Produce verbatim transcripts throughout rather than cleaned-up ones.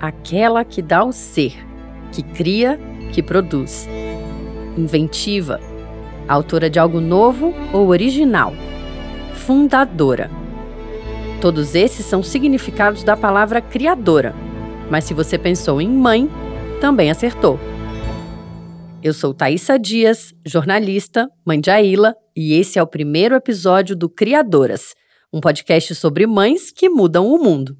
aquela que dá o ser, que cria, que produz. Inventiva, autora de algo novo ou original. Fundadora. Todos esses são significados da palavra criadora, mas se você pensou em mãe, também acertou. Eu sou Taíssa Dias, jornalista, mãe de Aila, e esse é o primeiro episódio do Criadoras, um podcast sobre mães que mudam o mundo.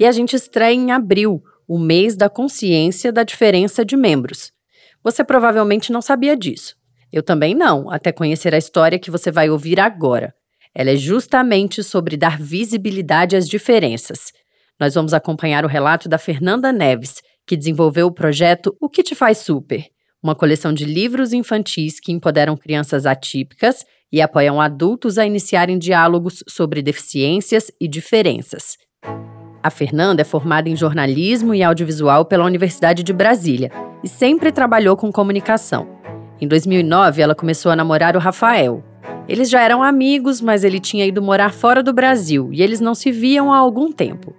E a gente estreia em abril, o mês da consciência da diferença de membros. Você provavelmente não sabia disso. Eu também não, até conhecer a história que você vai ouvir agora. Ela é justamente sobre dar visibilidade às diferenças. Nós vamos acompanhar o relato da Fernanda Neves, que desenvolveu o projeto O Que Te Faz Super, uma coleção de livros infantis que empoderam crianças atípicas e apoiam adultos a iniciarem diálogos sobre deficiências e diferenças. A Fernanda é formada em jornalismo e audiovisual pela Universidade de Brasília e sempre trabalhou com comunicação. Em dois mil e nove, ela começou a namorar o Rafael. Eles já eram amigos, mas ele tinha ido morar fora do Brasil e eles não se viam há algum tempo.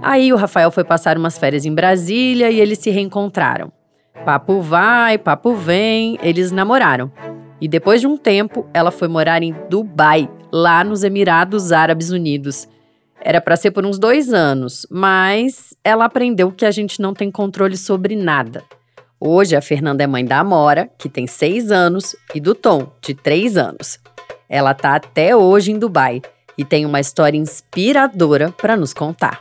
Aí o Rafael foi passar umas férias em Brasília e eles se reencontraram. Papo vai, papo vem, eles namoraram. E depois de um tempo, ela foi morar em Dubai, lá nos Emirados Árabes Unidos. Era para ser por uns dois anos, mas ela aprendeu que a gente não tem controle sobre nada. Hoje, a Fernanda é mãe da Amora, que tem seis anos, e do Tom, de três anos. Ela tá até hoje em Dubai e tem uma história inspiradora para nos contar.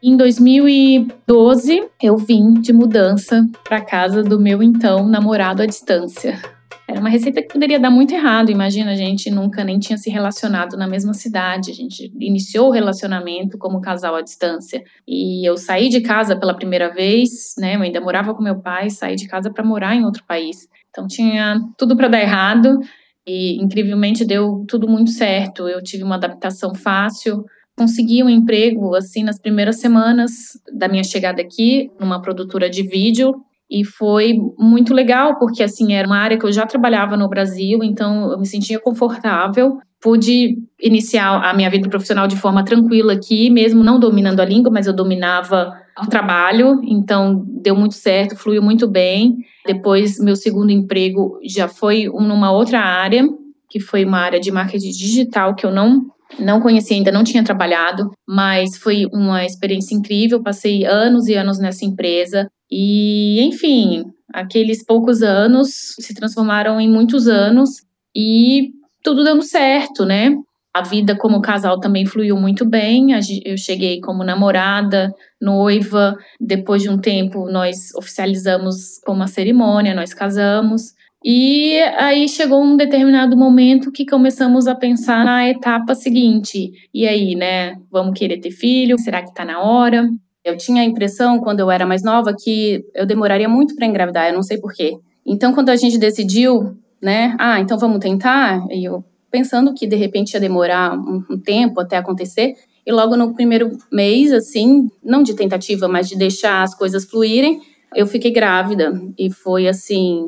Em dois mil e doze, eu vim de mudança para casa do meu então namorado à distância. Era uma receita que poderia dar muito errado, imagina, a gente nunca nem tinha se relacionado na mesma cidade, a gente iniciou o relacionamento como casal à distância, e eu saí de casa pela primeira vez, né, eu ainda morava com meu pai, saí de casa para morar em outro país, então tinha tudo para dar errado, e incrivelmente deu tudo muito certo, eu tive uma adaptação fácil, consegui um emprego, assim, nas primeiras semanas da minha chegada aqui, numa produtora de vídeo. E foi muito legal, porque assim, era uma área que eu já trabalhava no Brasil, então eu me sentia confortável. Pude iniciar a minha vida profissional de forma tranquila aqui, mesmo não dominando a língua, mas eu dominava o trabalho, então deu muito certo, fluiu muito bem. Depois, meu segundo emprego já foi numa outra área, que foi uma área de marketing digital que eu não... Não conhecia, ainda não tinha trabalhado, mas foi uma experiência incrível, passei anos e anos nessa empresa e, enfim, aqueles poucos anos se transformaram em muitos anos e tudo dando certo, né? A vida como casal também fluiu muito bem, eu cheguei como namorada, noiva, depois de um tempo nós oficializamos com uma cerimônia, nós casamos. E aí chegou um determinado momento que começamos a pensar na etapa seguinte. E aí, né? Vamos querer ter filho? Será que tá na hora? Eu tinha a impressão, quando eu era mais nova, que eu demoraria muito para engravidar. Eu não sei por quê. Então, quando a gente decidiu, né? Ah, então vamos tentar? E eu pensando que, de repente, ia demorar um, um tempo até acontecer. E logo no primeiro mês, assim, não de tentativa, mas de deixar as coisas fluírem, eu fiquei grávida e foi, assim,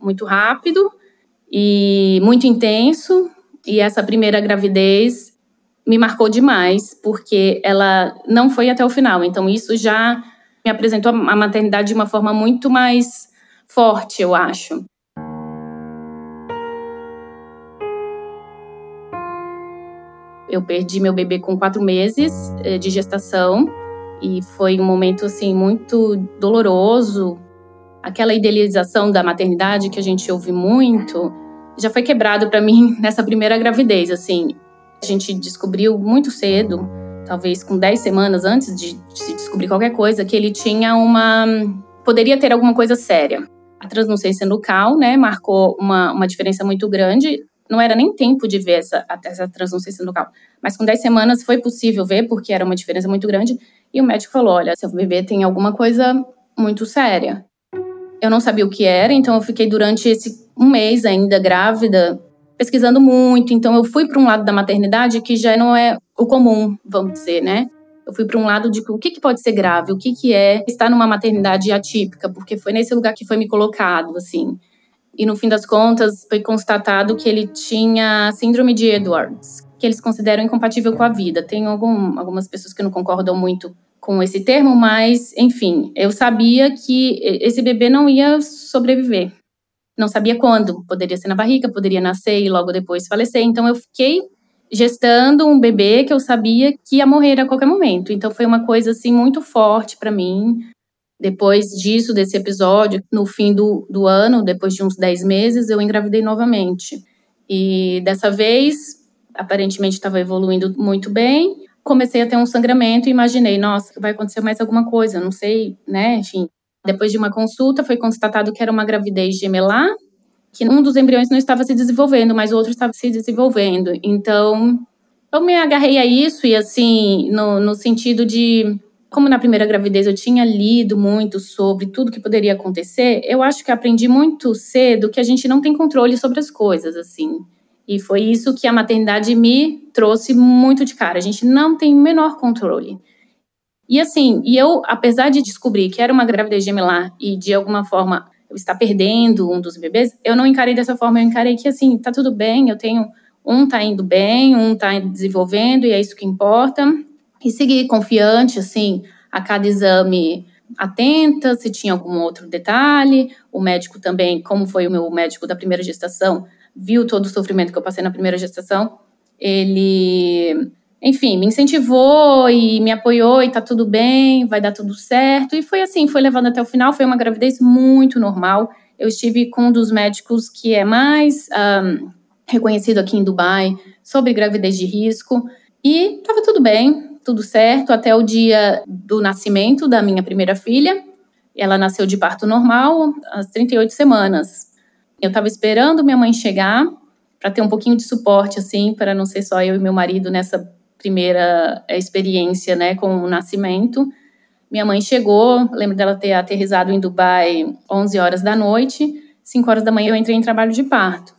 muito rápido e muito intenso. E essa primeira gravidez me marcou demais, porque ela não foi até o final. Então, isso já me apresentou a maternidade de uma forma muito mais forte, eu acho. Eu perdi meu bebê com quatro meses de gestação. E foi um momento, assim, muito doloroso. Aquela idealização da maternidade que a gente ouve muito já foi quebrado para mim nessa primeira gravidez, assim. A gente descobriu muito cedo, talvez com dez semanas antes de se descobrir qualquer coisa, que ele tinha uma... poderia ter alguma coisa séria. A translucência nucal, né, marcou uma, uma diferença muito grande. Não era nem tempo de ver essa, essa translucência nucal. Mas com dez semanas foi possível ver, porque era uma diferença muito grande. E o médico falou, olha, seu bebê tem alguma coisa muito séria. Eu não sabia o que era, então eu fiquei durante esse um mês ainda grávida, pesquisando muito. Então eu fui para um lado da maternidade que já não é o comum, vamos dizer, né? eu fui para um lado de o que, que pode ser grave, o que, que é estar numa maternidade atípica, porque foi nesse lugar que foi me colocado, assim. E no fim das contas, foi constatado que ele tinha síndrome de Edwards, que eles consideram incompatível com a vida. Tem algum, algumas pessoas que não concordam muito com esse termo, mas, enfim, eu sabia que esse bebê não ia sobreviver. Não sabia quando. Poderia ser na barriga, poderia nascer e logo depois falecer. Então, eu fiquei gestando um bebê que eu sabia que ia morrer a qualquer momento. Então, foi uma coisa, assim, muito forte para mim. Depois disso, desse episódio, no fim do, do ano, depois de uns dez meses, eu engravidei novamente. E, dessa vez, aparentemente estava evoluindo muito bem. Comecei a ter um sangramento e imaginei, nossa, vai acontecer mais alguma coisa, não sei, né, enfim. Depois de uma consulta, foi constatado que era uma gravidez gemelar, que um dos embriões não estava se desenvolvendo, mas o outro estava se desenvolvendo. Então, eu me agarrei a isso e, assim, no, no sentido de, como na primeira gravidez eu tinha lido muito sobre tudo que poderia acontecer, eu acho que aprendi muito cedo que a gente não tem controle sobre as coisas, assim. E foi isso que a maternidade me trouxe muito de cara. A gente não tem o menor controle. E assim, e eu, apesar de descobrir que era uma gravidez gemelar e de alguma forma eu estar perdendo um dos bebês, eu não encarei dessa forma. Eu encarei que assim, tá tudo bem, eu tenho... Um tá indo bem, um tá desenvolvendo e é isso que importa. E segui confiante, assim, a cada exame atenta, se tinha algum outro detalhe. O médico também, como foi o meu médico da primeira gestação, viu todo o sofrimento que eu passei na primeira gestação, ele, enfim, me incentivou e me apoiou e tá tudo bem, vai dar tudo certo. E foi assim, foi levando até o final, foi uma gravidez muito normal. Eu estive com um dos médicos que é mais um, reconhecido aqui em Dubai sobre gravidez de risco e tava tudo bem, tudo certo, até o dia do nascimento da minha primeira filha. Ela nasceu de parto normal às trinta e oito semanas. Eu estava esperando minha mãe chegar para ter um pouquinho de suporte, assim, para não ser só eu e meu marido nessa primeira experiência, né, com o nascimento. Minha mãe chegou, lembro dela ter aterrissado em Dubai onze horas da noite, cinco horas da manhã eu entrei em trabalho de parto.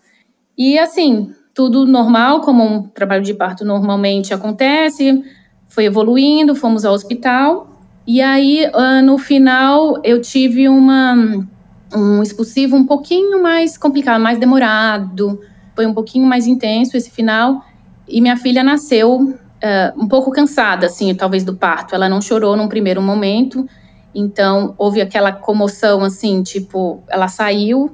E assim, tudo normal, como um trabalho de parto normalmente acontece, foi evoluindo, fomos ao hospital. E aí, no final, eu tive uma... um expulsivo um pouquinho mais complicado, mais demorado, foi um pouquinho mais intenso esse final, e minha filha nasceu uh, um pouco cansada, assim, talvez do parto, ela não chorou num primeiro momento, então houve aquela comoção, assim, tipo, ela saiu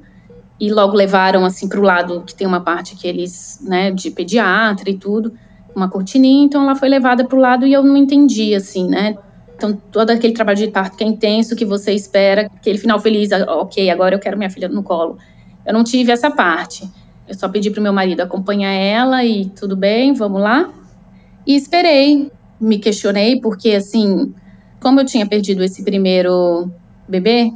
e logo levaram, assim, pro lado que tem uma parte que eles, né, de pediatra e tudo, uma cortininha, então ela foi levada pro lado e eu não entendi, assim, né. Então, todo aquele trabalho de parto que é intenso, que você espera, aquele final feliz, ok, agora eu quero minha filha no colo. Eu não tive essa parte. Eu só pedi para o meu marido acompanhar ela e tudo bem, vamos lá. E esperei, me questionei, porque assim, como eu tinha perdido esse primeiro bebê,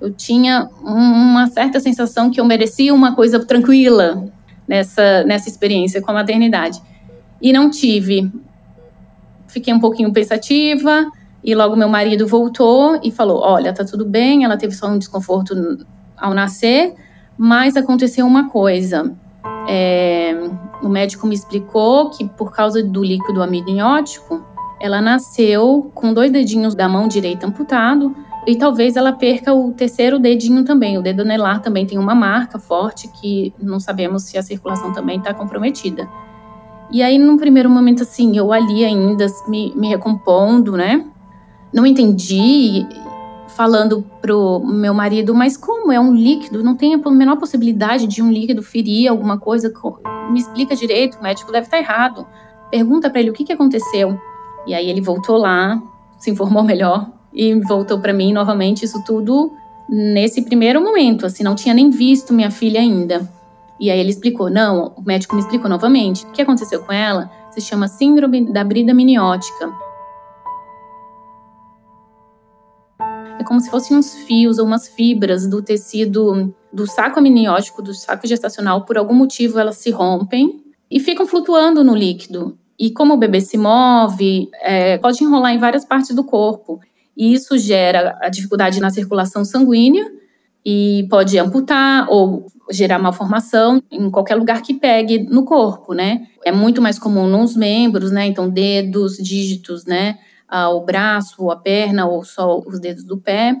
eu tinha uma certa sensação que eu merecia uma coisa tranquila nessa, nessa experiência com a maternidade. E não tive. Fiquei um pouquinho pensativa. E logo meu marido voltou e falou, olha, tá tudo bem, ela teve só um desconforto ao nascer, mas aconteceu uma coisa. É, o médico me explicou que por causa do líquido amniótico, ela nasceu com dois dedinhos da mão direita amputado e talvez ela perca o terceiro dedinho também. O dedo anelar também tem uma marca forte que não sabemos se a circulação também tá comprometida. E aí, num primeiro momento, assim, eu ali ainda me, me recompondo, né? Não entendi, falando pro meu marido, mas como é um líquido? Não tem a menor possibilidade de um líquido ferir alguma coisa? Me explica direito, o médico deve estar errado. Pergunta para ele o que, que aconteceu. E aí ele voltou lá, se informou melhor e voltou para mim novamente. Isso tudo nesse primeiro momento, assim, não tinha nem visto minha filha ainda. E aí ele explicou, não, o médico me explicou novamente. O que aconteceu com ela se chama síndrome da brida amniótica. Como se fossem uns fios ou umas fibras do tecido do saco amniótico, do saco gestacional, por algum motivo elas se rompem e ficam flutuando no líquido. E como o bebê se move, é, pode enrolar em várias partes do corpo. E isso gera a dificuldade na circulação sanguínea e pode amputar ou gerar malformação em qualquer lugar que pegue no corpo, né? É muito mais comum nos membros, né? Então, dedos, dígitos, né? ah, o braço, a perna ou só os dedos do pé.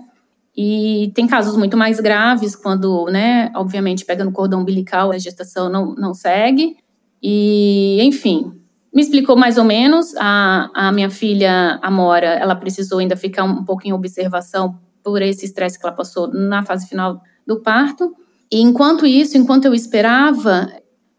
E tem casos muito mais graves quando, né, obviamente, pega no cordão umbilical, a gestação não, não segue. E, enfim, me explicou mais ou menos. A, a minha filha, Amora, ela precisou ainda ficar um pouco em observação por esse estresse que ela passou na fase final do parto. E enquanto isso, enquanto eu esperava,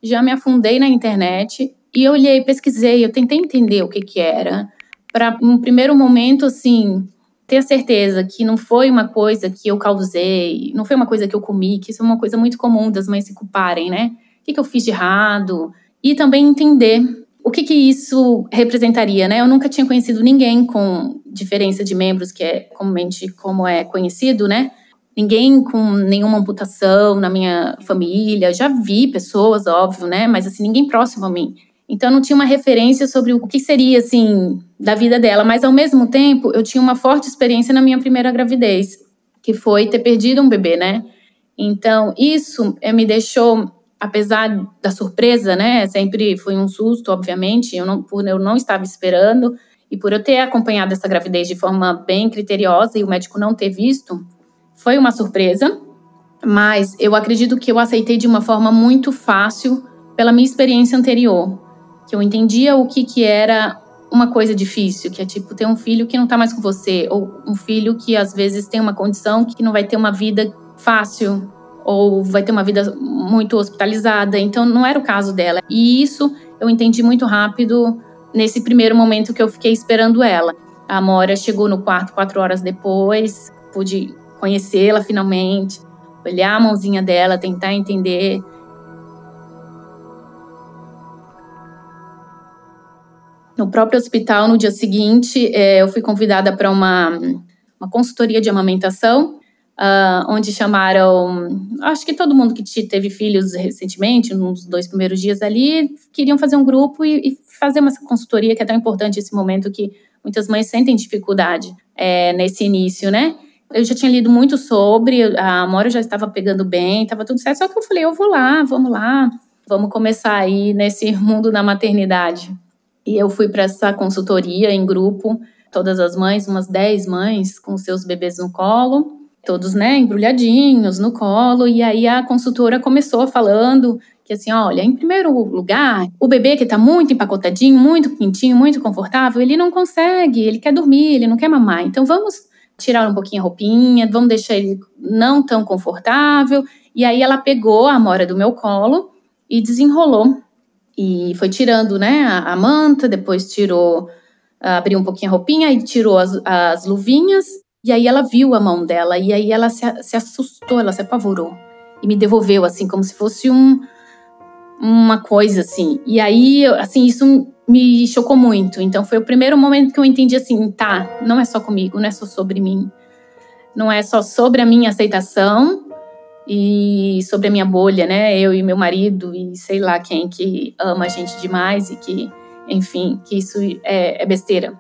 já me afundei na internet e eu olhei, pesquisei, eu tentei entender o que que era. Para um primeiro momento, assim, ter a certeza que não foi uma coisa que eu causei, não foi uma coisa que eu comi, que isso é uma coisa muito comum das mães se culparem, né? O que que eu fiz de errado? E também entender o que que isso representaria, né? Eu nunca tinha conhecido ninguém com diferença de membros, que é comumente como é conhecido, né? Ninguém com nenhuma amputação na minha família. Já vi pessoas, óbvio, né? Mas, assim, ninguém próximo a mim. Então, eu não tinha uma referência sobre o que seria, assim, da vida dela. Mas, ao mesmo tempo, eu tinha uma forte experiência na minha primeira gravidez, que foi ter perdido um bebê, né? Então, isso me deixou, apesar da surpresa, né? Sempre foi um susto, obviamente, eu não, por eu não estava esperando. E por eu ter acompanhado essa gravidez de forma bem criteriosa e o médico não ter visto, foi uma surpresa. Mas eu acredito que eu aceitei de uma forma muito fácil pela minha experiência anterior, que eu entendia o que, que era uma coisa difícil, que é tipo ter um filho que não tá mais com você, ou um filho que às vezes tem uma condição que não vai ter uma vida fácil, ou vai ter uma vida muito hospitalizada. Então não era o caso dela. E isso eu entendi muito rápido nesse primeiro momento que eu fiquei esperando ela. A Amora chegou no quarto quatro horas depois, pude conhecê-la finalmente, olhar a mãozinha dela, tentar entender. No próprio hospital, no dia seguinte, eu fui convidada para uma, uma consultoria de amamentação, uh, onde chamaram, acho que todo mundo que teve filhos recentemente, nos dois primeiros dias ali, queriam fazer um grupo e, e fazer uma consultoria, que é tão importante esse momento que muitas mães sentem dificuldade é, nesse início, né? Eu já tinha lido muito sobre, a Amora já estava pegando bem, estava tudo certo, só que eu falei, eu vou lá, vamos lá, vamos começar aí nesse mundo da maternidade. E eu fui para essa consultoria em grupo, todas as mães, umas dez mães com seus bebês no colo, todos, né, embrulhadinhos no colo, e aí a consultora começou falando que assim, olha, em primeiro lugar, o bebê que está muito empacotadinho, muito quentinho, muito confortável, ele não consegue, ele quer dormir, ele não quer mamar, então vamos tirar um pouquinho a roupinha, vamos deixar ele não tão confortável. E aí ela pegou a Amora do meu colo e desenrolou. E foi tirando, né, a, a manta, depois tirou, abriu um pouquinho a roupinha e tirou as, as luvinhas. E aí ela viu a mão dela e aí ela se, se assustou, ela se apavorou. E me devolveu, assim, como se fosse um, uma coisa, assim. E aí, assim, isso me chocou muito. Então, foi o primeiro momento que eu entendi assim, tá, não é só comigo, não é só sobre mim. Não é só sobre a minha aceitação e sobre a minha bolha, né? Eu e meu marido e sei lá quem que ama a gente demais e que, enfim, que isso é, é besteira.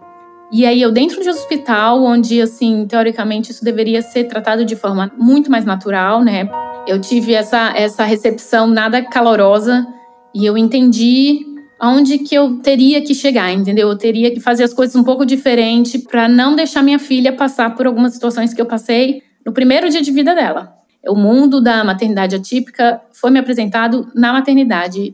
E aí, eu dentro de um hospital onde, assim, teoricamente, isso deveria ser tratado de forma muito mais natural, né? Eu tive essa, essa recepção nada calorosa e eu entendi aonde que eu teria que chegar, entendeu? Eu teria que fazer as coisas um pouco diferente para não deixar minha filha passar por algumas situações que eu passei no primeiro dia de vida dela. O mundo da maternidade atípica foi me apresentado na maternidade.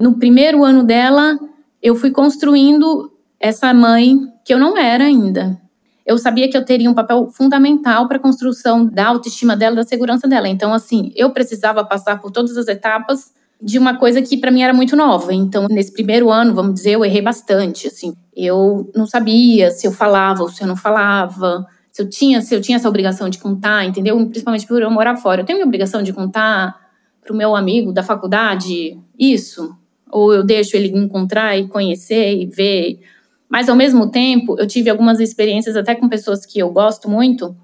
No primeiro ano dela, eu fui construindo essa mãe que eu não era ainda. Eu sabia que eu teria um papel fundamental para a construção da autoestima dela, da segurança dela. Então, assim, eu precisava passar por todas as etapas de uma coisa que para mim era muito nova. Então, nesse primeiro ano, vamos dizer, eu errei bastante, assim. Eu não sabia se eu falava ou se eu não falava, se eu tinha, se eu tinha essa obrigação de contar, entendeu? Principalmente por eu morar fora. Eu tenho a obrigação de contar pro meu amigo da faculdade isso? Ou eu deixo ele encontrar e conhecer e ver? Mas, ao mesmo tempo, eu tive algumas experiências até com pessoas que eu gosto muito,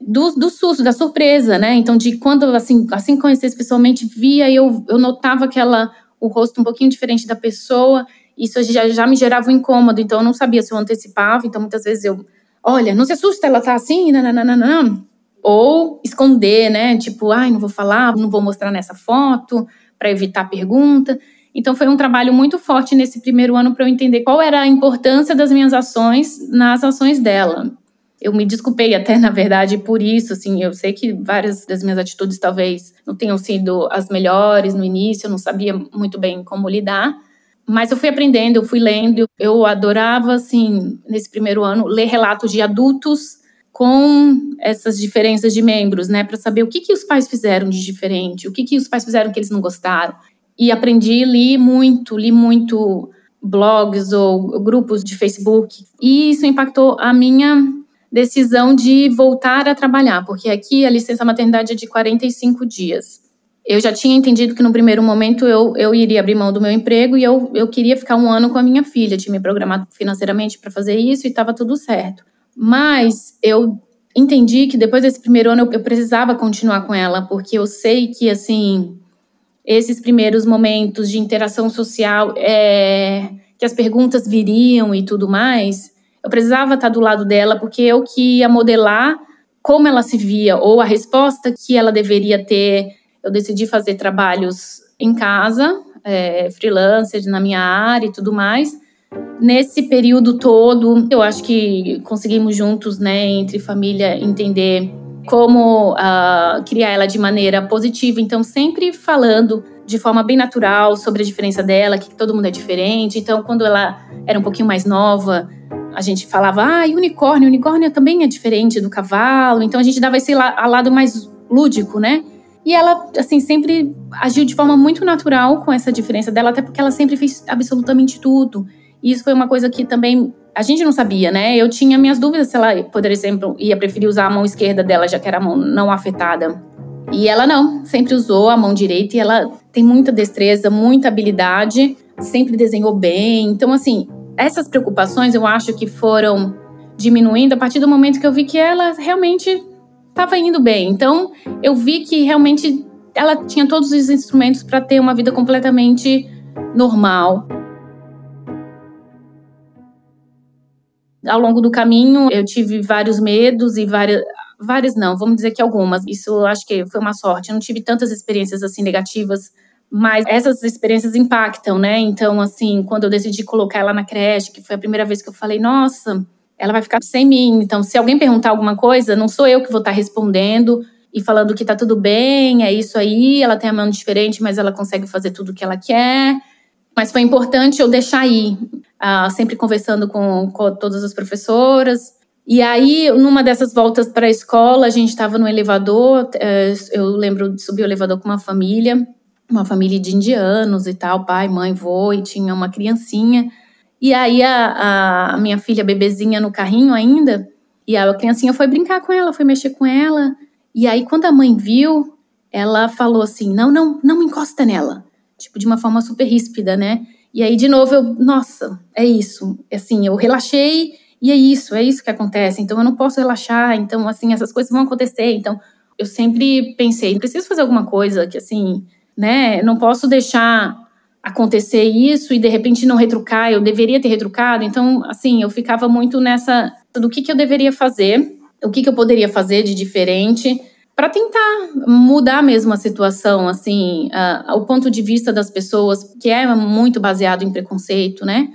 Do, do susto, da surpresa, né? Então, de quando, assim, assim conhecesse pessoalmente, via, eu, eu notava aquela, o rosto um pouquinho diferente da pessoa, isso já, já me gerava um incômodo, então eu não sabia se eu antecipava, então muitas vezes eu, olha, não se assusta, ela tá assim, nananana, ou esconder, né? Tipo, ai, não vou falar, não vou mostrar nessa foto, para evitar pergunta. Então, foi um trabalho muito forte nesse primeiro ano para eu entender qual era a importância das minhas ações nas ações dela. Eu me desculpei até, na verdade, por isso, assim, eu sei que várias das minhas atitudes talvez não tenham sido as melhores no início, eu não sabia muito bem como lidar, mas eu fui aprendendo, eu fui lendo, eu adorava, assim, nesse primeiro ano, ler relatos de adultos com essas diferenças de membros, né, para saber o que que os pais fizeram de diferente, o que que os pais fizeram que eles não gostaram, e aprendi, li muito, li muito blogs ou grupos de Facebook, e isso impactou a minha decisão de voltar a trabalhar, porque aqui a licença maternidade é de quarenta e cinco dias. Eu já tinha entendido que no primeiro momento eu, eu iria abrir mão do meu emprego e eu, eu queria ficar um ano com a minha filha, tinha me programado financeiramente para fazer isso e estava tudo certo. Mas eu entendi que depois desse primeiro ano eu, eu precisava continuar com ela, porque eu sei que, assim, esses primeiros momentos de interação social, é, que as perguntas viriam e tudo mais, eu precisava estar do lado dela, porque eu que ia modelar como ela se via ou a resposta que ela deveria ter. Eu decidi fazer trabalhos em casa, é, freelancer na minha área e tudo mais. Nesse período todo, eu acho que conseguimos juntos, né, entre família, entender como uh, criar ela de maneira positiva. Então, sempre falando de forma bem natural sobre a diferença dela, que todo mundo é diferente. Então, quando ela era um pouquinho mais nova, a gente falava, ah, e unicórnio, unicórnio também é diferente do cavalo. Então, a gente dava esse lado mais lúdico, né? E ela, assim, sempre agiu de forma muito natural com essa diferença dela, até porque ela sempre fez absolutamente tudo. E isso foi uma coisa que também a gente não sabia, né? Eu tinha minhas dúvidas se ela, por exemplo, ia preferir usar a mão esquerda dela, já que era a mão não afetada. E ela não, sempre usou a mão direita e ela tem muita destreza, muita habilidade, sempre desenhou bem. Então, assim, essas preocupações eu acho que foram diminuindo a partir do momento que eu vi que ela realmente estava indo bem. Então, eu vi que realmente ela tinha todos os instrumentos para ter uma vida completamente normal. Ao longo do caminho, eu tive vários medos e várias... Várias não, vamos dizer que algumas. Isso eu acho que foi uma sorte. Eu não tive tantas experiências assim negativas, mas essas experiências impactam, né? Então, assim, quando eu decidi colocar ela na creche, que foi a primeira vez que eu falei, nossa, ela vai ficar sem mim. Então, se alguém perguntar alguma coisa, não sou eu que vou estar respondendo e falando que tá tudo bem, é isso aí, ela tem a mão diferente, mas ela consegue fazer tudo o que ela quer. Mas foi importante eu deixar ir, ah, sempre conversando com, com todas as professoras. E aí, numa dessas voltas para a escola, a gente estava no elevador, eu lembro de subir o elevador com uma família, uma família de indianos e tal, pai, mãe, vô, e tinha uma criancinha. E aí, a, a minha filha bebezinha no carrinho ainda, e a criancinha foi brincar com ela, foi mexer com ela. E aí, quando a mãe viu, ela falou assim, não, não, não encosta nela. Tipo, de uma forma super ríspida, né? E aí, de novo, eu, nossa, é isso. Assim, eu relaxei. E é isso, é isso que acontece, então eu não posso relaxar, então, assim, essas coisas vão acontecer. Então, eu sempre pensei, preciso fazer alguma coisa que, assim, né, não posso deixar acontecer isso e, de repente, não retrucar, eu deveria ter retrucado. Então, assim, eu ficava muito nessa, do que, que eu deveria fazer, o que, que eu poderia fazer de diferente, para tentar mudar mesmo a situação, assim, a, o ponto de vista das pessoas, que é muito baseado em preconceito, né?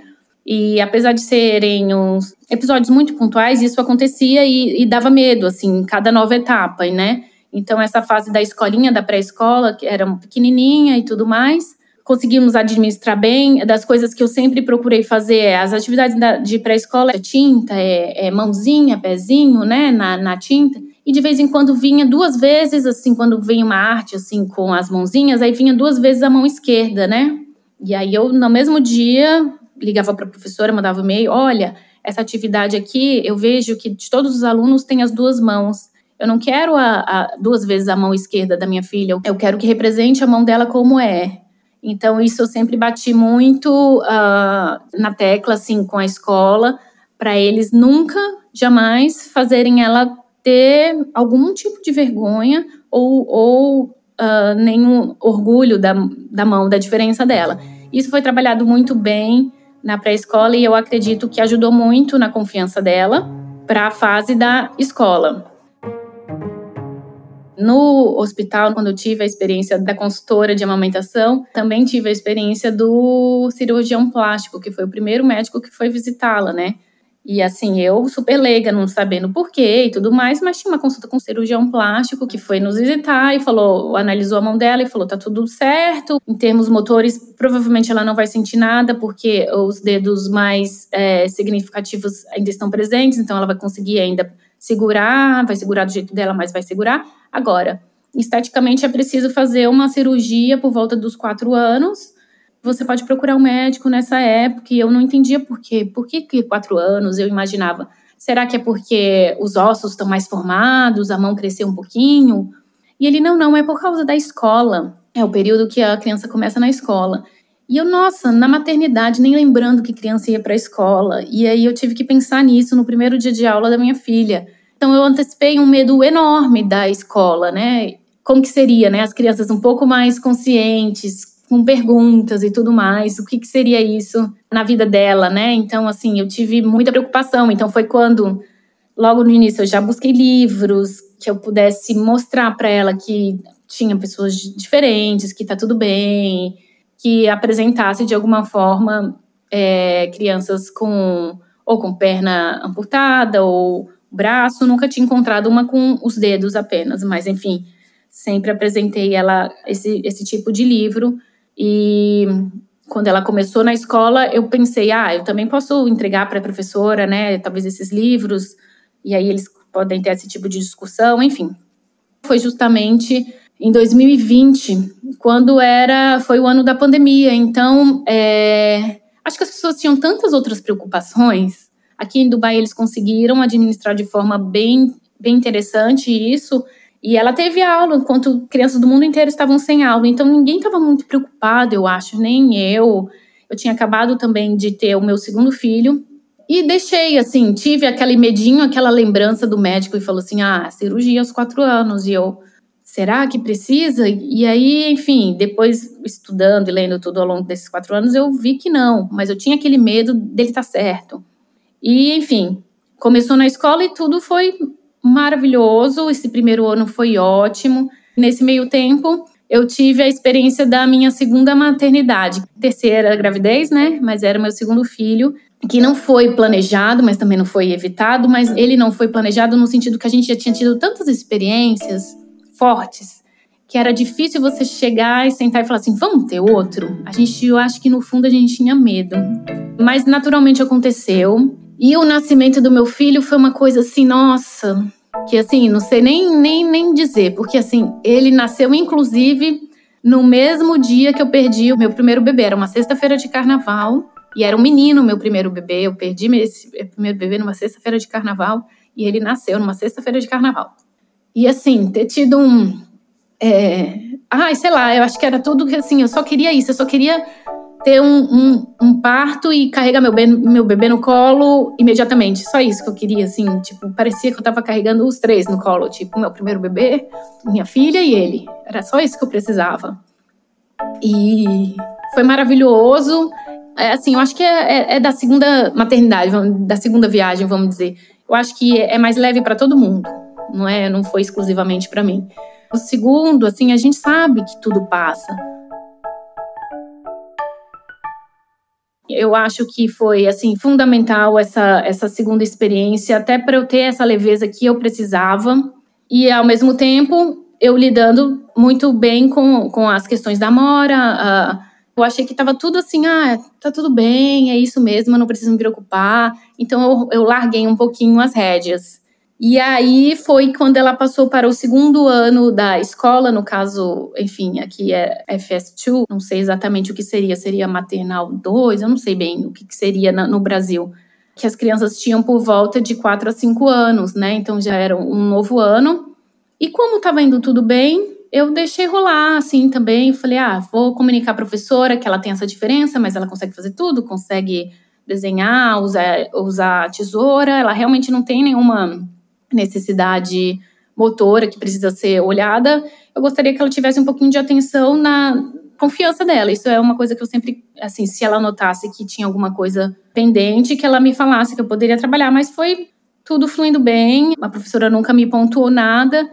E apesar de serem uns episódios muito pontuais, isso acontecia e, e dava medo, assim, em cada nova etapa, né? Então, essa fase da escolinha, da pré-escola, que era pequenininha e tudo mais, conseguimos administrar bem. Das coisas que eu sempre procurei fazer, as atividades da, de pré-escola, é tinta, é, é mãozinha, pezinho, né, na, na tinta. E de vez em quando vinha duas vezes, assim, quando vem uma arte, assim, com as mãozinhas, aí vinha duas vezes a mão esquerda, né? E aí eu, no mesmo dia, ligava para a professora, mandava e-mail, olha, essa atividade aqui, eu vejo que de todos os alunos tem as duas mãos. Eu não quero a, a, duas vezes a mão esquerda da minha filha, eu quero que represente a mão dela como é. Então, isso eu sempre bati muito uh, na tecla, assim, com a escola, para eles nunca, jamais, fazerem ela ter algum tipo de vergonha ou, ou uh, nenhum orgulho da, da mão, da diferença dela. Isso foi trabalhado muito bem na pré-escola e eu acredito que ajudou muito na confiança dela para a fase da escola. No hospital, quando eu tive a experiência da consultora de amamentação, também tive a experiência do cirurgião plástico, que foi o primeiro médico que foi visitá-la, né? E assim, eu super leiga, não sabendo porquê e tudo mais, mas tinha uma consulta com um cirurgião plástico que foi nos visitar e falou, analisou a mão dela e falou, tá tudo certo. Em termos motores, provavelmente ela não vai sentir nada, porque os dedos mais é, significativos ainda estão presentes, então ela vai conseguir ainda segurar, vai segurar do jeito dela, mas vai segurar. Agora, esteticamente é preciso fazer uma cirurgia por volta dos quatro anos. Você pode procurar um médico nessa época, e eu não entendia por quê. Por que que quatro anos? Eu imaginava. Será que é porque os ossos estão mais formados, a mão cresceu um pouquinho? E ele, não, não, é por causa da escola. É o período que a criança começa na escola. E eu, nossa, na maternidade, nem lembrando que criança ia para a escola. E aí eu tive que pensar nisso no primeiro dia de aula da minha filha. Então eu antecipei um medo enorme da escola, né? Como que seria, né? As crianças um pouco mais conscientes, com perguntas e tudo mais, o que, que seria isso na vida dela, né? Então, assim, eu tive muita preocupação. Então, foi quando, logo no início, eu já busquei livros que eu pudesse mostrar para ela que tinha pessoas diferentes, que tá tudo bem, que apresentasse, de alguma forma, é, crianças com ou com perna amputada ou braço. Nunca tinha encontrado uma com os dedos apenas, mas, enfim, sempre apresentei ela esse, esse tipo de livro. E quando ela começou na escola, eu pensei, ah, eu também posso entregar para a professora, né, talvez esses livros, e aí eles podem ter esse tipo de discussão, enfim. Foi justamente em dois mil e vinte, quando era, foi o ano da pandemia, então, é, acho que as pessoas tinham tantas outras preocupações. Aqui em Dubai eles conseguiram administrar de forma bem, bem interessante isso. E ela teve aula, enquanto crianças do mundo inteiro estavam sem aula. Então, ninguém estava muito preocupado, eu acho, nem eu. Eu tinha acabado também de ter o meu segundo filho. E deixei, assim, tive aquele medinho, aquela lembrança do médico e falou assim, ah, cirurgia aos quatro anos. E eu, será que precisa? E aí, enfim, depois estudando e lendo tudo ao longo desses quatro anos, eu vi que não. Mas eu tinha aquele medo dele estar certo. E, enfim, começou na escola e tudo foi maravilhoso, esse primeiro ano foi ótimo. Nesse meio tempo, eu tive a experiência da minha segunda maternidade, terceira gravidez, né? Mas era meu segundo filho, que não foi planejado, mas também não foi evitado, mas ele não foi planejado no sentido que a gente já tinha tido tantas experiências fortes, que era difícil você chegar e sentar e falar assim, vamos ter outro? A gente, eu acho que no fundo a gente tinha medo. Mas naturalmente aconteceu. E o nascimento do meu filho foi uma coisa assim, nossa, que assim, não sei nem, nem, nem dizer, porque assim, ele nasceu inclusive no mesmo dia que eu perdi o meu primeiro bebê, era uma sexta-feira de carnaval, e era um menino o meu primeiro bebê, eu perdi esse primeiro bebê numa sexta-feira de carnaval, e ele nasceu numa sexta-feira de carnaval. E assim, ter tido um, é, ai, sei lá, eu acho que era tudo que assim, eu só queria isso, eu só queria ter um, um, um parto e carregar meu, be- meu bebê no colo imediatamente. Só isso que eu queria, assim. Tipo, parecia que eu tava carregando os três no colo. Tipo, meu primeiro bebê, minha filha e ele. Era só isso que eu precisava. E foi maravilhoso. É, assim, eu acho que é, é, é da segunda maternidade, da segunda viagem, vamos dizer. Eu acho que é mais leve pra todo mundo. Não é? Não foi exclusivamente pra mim. O segundo, assim, a gente sabe que tudo passa. Eu acho que foi, assim, fundamental essa, essa segunda experiência, até para eu ter essa leveza que eu precisava. E, ao mesmo tempo, eu lidando muito bem com, com as questões da Amora. Uh, eu achei que estava tudo assim, ah, tá tudo bem, é isso mesmo, eu não preciso me preocupar. Então, eu, eu larguei um pouquinho as rédeas. E aí foi quando ela passou para o segundo ano da escola, no caso, enfim, aqui é F S dois, não sei exatamente o que seria, seria maternal dois, eu não sei bem o que seria no Brasil, que as crianças tinham por volta de quatro a cinco anos, né, então já era um novo ano, e como estava indo tudo bem, eu deixei rolar, assim, também, falei, ah, vou comunicar à professora que ela tem essa diferença, mas ela consegue fazer tudo, consegue desenhar, usar, usar a tesoura, ela realmente não tem nenhuma necessidade motora que precisa ser olhada, eu gostaria que ela tivesse um pouquinho de atenção na confiança dela. Isso é uma coisa que eu sempre, assim, se ela notasse que tinha alguma coisa pendente, que ela me falasse que eu poderia trabalhar, mas foi tudo fluindo bem, a professora nunca me pontuou nada,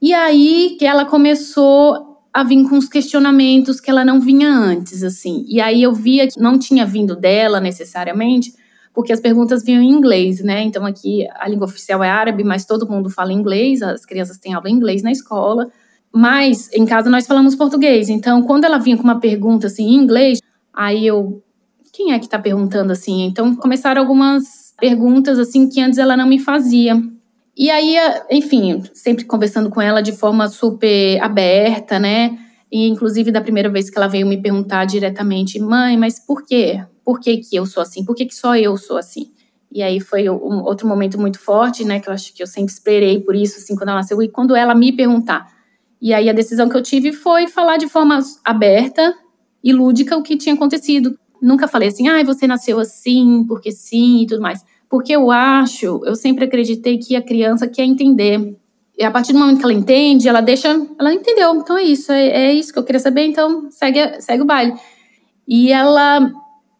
E aí que ela começou a vir com os questionamentos que ela não vinha antes, assim. E aí eu via que não tinha vindo dela necessariamente, porque as perguntas vinham em inglês, né? Então aqui a língua oficial é árabe, mas todo mundo fala inglês, as crianças têm aula em inglês na escola. Mas em casa nós falamos português. Então quando ela vinha com uma pergunta assim em inglês, aí eu... Quem é que tá perguntando assim? Então começaram algumas perguntas assim que antes ela não me fazia. E aí, enfim, sempre conversando com ela de forma super aberta, né? E, inclusive, da primeira vez que ela veio me perguntar diretamente, mãe, mas por quê? Por que que eu sou assim? Por que que só eu sou assim? E aí foi um outro momento muito forte, né? Que eu acho que eu sempre esperei por isso, assim, quando ela nasceu. E quando ela me perguntar. E aí a decisão que eu tive foi falar de forma aberta e lúdica o que tinha acontecido. Nunca falei assim, ah, você nasceu assim, porque sim e tudo mais. Porque eu acho, eu sempre acreditei que a criança quer entender. E a partir do momento que ela entende, ela deixa... Ela entendeu, então é isso, é, é isso que eu queria saber, então segue, segue o baile. E ela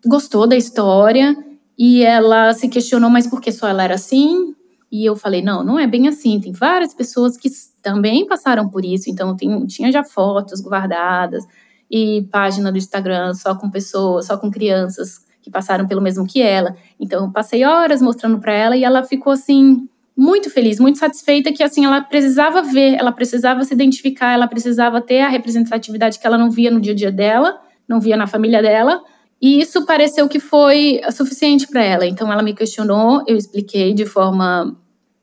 gostou da história e ela se questionou, mas por que só ela era assim? E eu falei, não, não é bem assim. Tem várias pessoas que também passaram por isso, então tem, tinha já fotos guardadas e página do Instagram só com pessoas, só com crianças que passaram pelo mesmo que ela. Então, eu passei horas mostrando para ela e ela ficou, assim, muito feliz, muito satisfeita que, assim, ela precisava ver, ela precisava se identificar, ela precisava ter a representatividade que ela não via no dia a dia dela, não via na família dela. E isso pareceu que foi suficiente para ela. Então, ela me questionou, eu expliquei de forma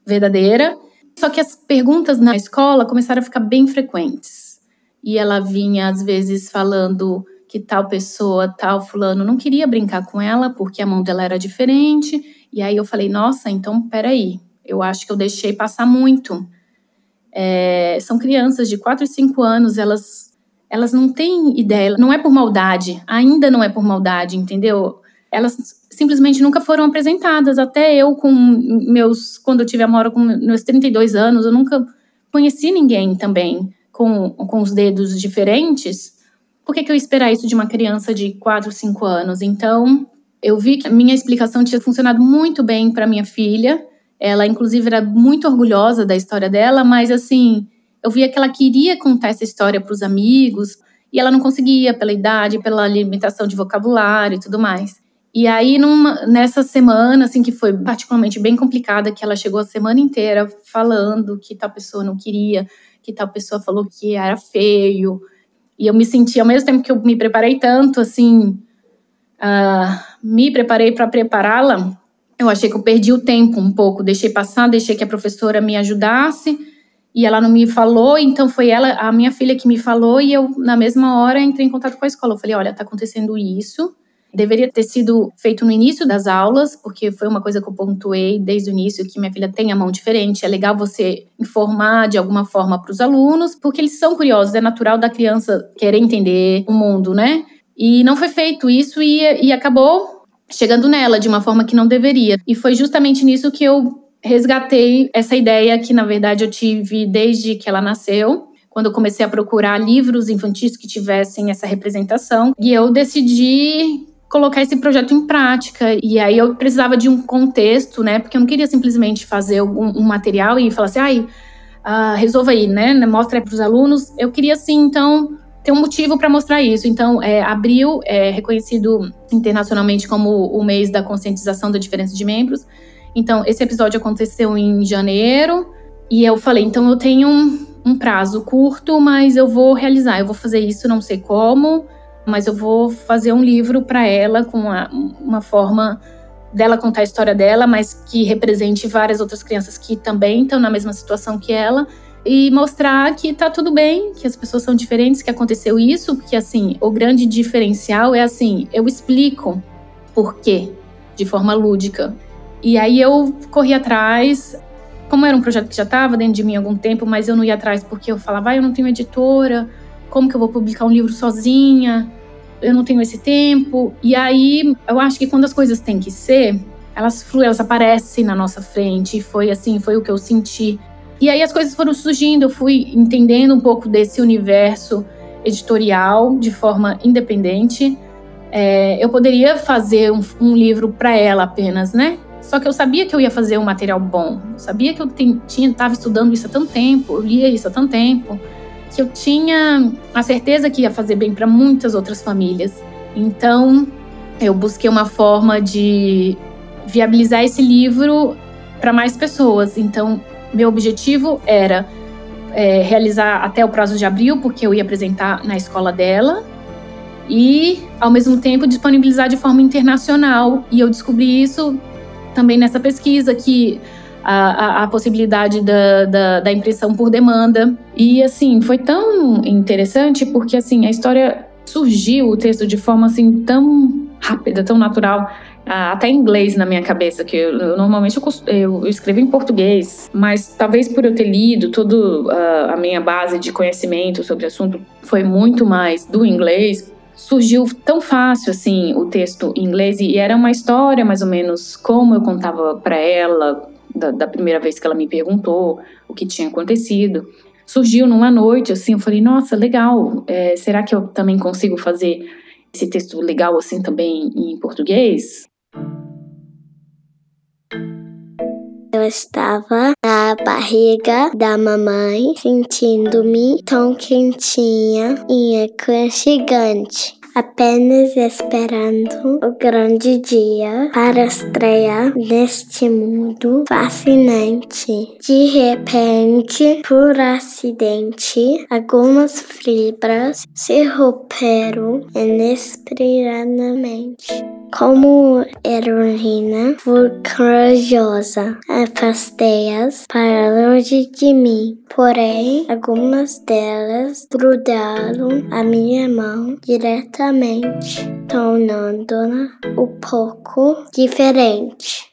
verdadeira. Só que as perguntas na escola começaram a ficar bem frequentes. E ela vinha, às vezes, falando... que tal pessoa, tal fulano, não queria brincar com ela porque a mão dela era diferente. E aí eu falei, nossa, então peraí, eu acho que eu deixei passar muito. É, são crianças de quatro e cinco anos, elas, elas não têm ideia, não é por maldade, ainda não é por maldade, entendeu? Elas simplesmente nunca foram apresentadas, até eu com meus, quando eu tive a Amora com meus trinta e dois anos, eu nunca conheci ninguém também com, com os dedos diferentes. Por que que eu esperar isso de uma criança de quatro, cinco anos? Então, eu vi que a minha explicação tinha funcionado muito bem para minha filha. Ela, inclusive, era muito orgulhosa da história dela, mas, assim, eu via que ela queria contar essa história para os amigos e ela não conseguia pela idade, pela limitação de vocabulário e tudo mais. E aí, numa, nessa semana, assim, que foi particularmente bem complicada, que ela chegou a semana inteira falando que tal pessoa não queria, que tal pessoa falou que era feio. E eu me senti, ao mesmo tempo que eu me preparei tanto, assim, uh, me preparei para prepará-la, eu achei que eu perdi o tempo um pouco, deixei passar, deixei que a professora me ajudasse, e ela não me falou, então foi ela, a minha filha que me falou, e eu, na mesma hora, entrei em contato com a escola. Eu falei, olha, tá acontecendo isso, deveria ter sido feito no início das aulas, porque foi uma coisa que eu pontuei desde o início, que minha filha tem a mão diferente, é legal você informar de alguma forma para os alunos, porque eles são curiosos, é natural da criança querer entender o mundo, né? E não foi feito isso e, e acabou chegando nela de uma forma que não deveria. E foi justamente nisso que eu resgatei essa ideia que, na verdade, eu tive desde que ela nasceu, quando eu comecei a procurar livros infantis que tivessem essa representação. E eu decidi colocar esse projeto em prática, e aí eu precisava de um contexto, né, porque eu não queria simplesmente fazer um, um material e falar assim, ai, ah, resolva aí, né, mostra aí para os alunos. Eu queria, assim, então, ter um motivo para mostrar isso. Então, é, abril é reconhecido internacionalmente como o mês da conscientização da diferença de membros, então, esse episódio aconteceu em janeiro, e eu falei, então, eu tenho um, um prazo curto, mas eu vou realizar, eu vou fazer isso, não sei como, mas eu vou fazer um livro para ela com uma, uma forma dela contar a história dela, mas que represente várias outras crianças que também estão na mesma situação que ela e mostrar que tá tudo bem, que as pessoas são diferentes, que aconteceu isso, porque, assim, o grande diferencial é, assim, eu explico por quê, de forma lúdica. E aí eu corri atrás, como era um projeto que já estava dentro de mim há algum tempo, mas eu não ia atrás porque eu falava, ah, eu não tenho editora, como que eu vou publicar um livro sozinha? Eu não tenho esse tempo. E aí, eu acho que quando as coisas têm que ser, elas fluem, elas aparecem na nossa frente. E foi assim, foi o que eu senti. E aí as coisas foram surgindo, eu fui entendendo um pouco desse universo editorial de forma independente. É, eu poderia fazer um, um livro para ela apenas, né? Só que eu sabia que eu ia fazer um material bom. Eu sabia que eu estava estudando isso há tanto tempo, eu lia isso há tanto tempo, que eu tinha a certeza que ia fazer bem para muitas outras famílias. Então, eu busquei uma forma de viabilizar esse livro para mais pessoas. Então, meu objetivo era é, realizar até o prazo de abril, porque eu ia apresentar na escola dela, e, ao mesmo tempo, disponibilizar de forma internacional. E eu descobri isso também nessa pesquisa, que a, a, a possibilidade da, da, da impressão por demanda. E, assim, foi tão interessante, porque, assim, a história surgiu, o texto, de forma, assim, tão rápida, tão natural, até em inglês na minha cabeça, que eu, eu, normalmente eu, eu escrevo em português, mas talvez por eu ter lido toda a, a minha base de conhecimento sobre o assunto, foi muito mais do inglês. Surgiu tão fácil, assim, o texto em inglês, e era uma história, mais ou menos, como eu contava para ela, da, da primeira vez que ela me perguntou o que tinha acontecido. Surgiu numa noite, assim, eu falei, nossa, legal, é, será que eu também consigo fazer esse texto legal, assim, também em português? Eu estava na barriga da mamãe, sentindo-me tão quentinha e aconchegante, apenas esperando o grande dia para estrear neste mundo fascinante. De repente, por acidente, algumas fibras se romperam inesperadamente. Como heroína, fui corajosa, afastei-as para longe de mim. Porém, algumas delas grudaram a minha mão diretamente, tornando-a um pouco diferente.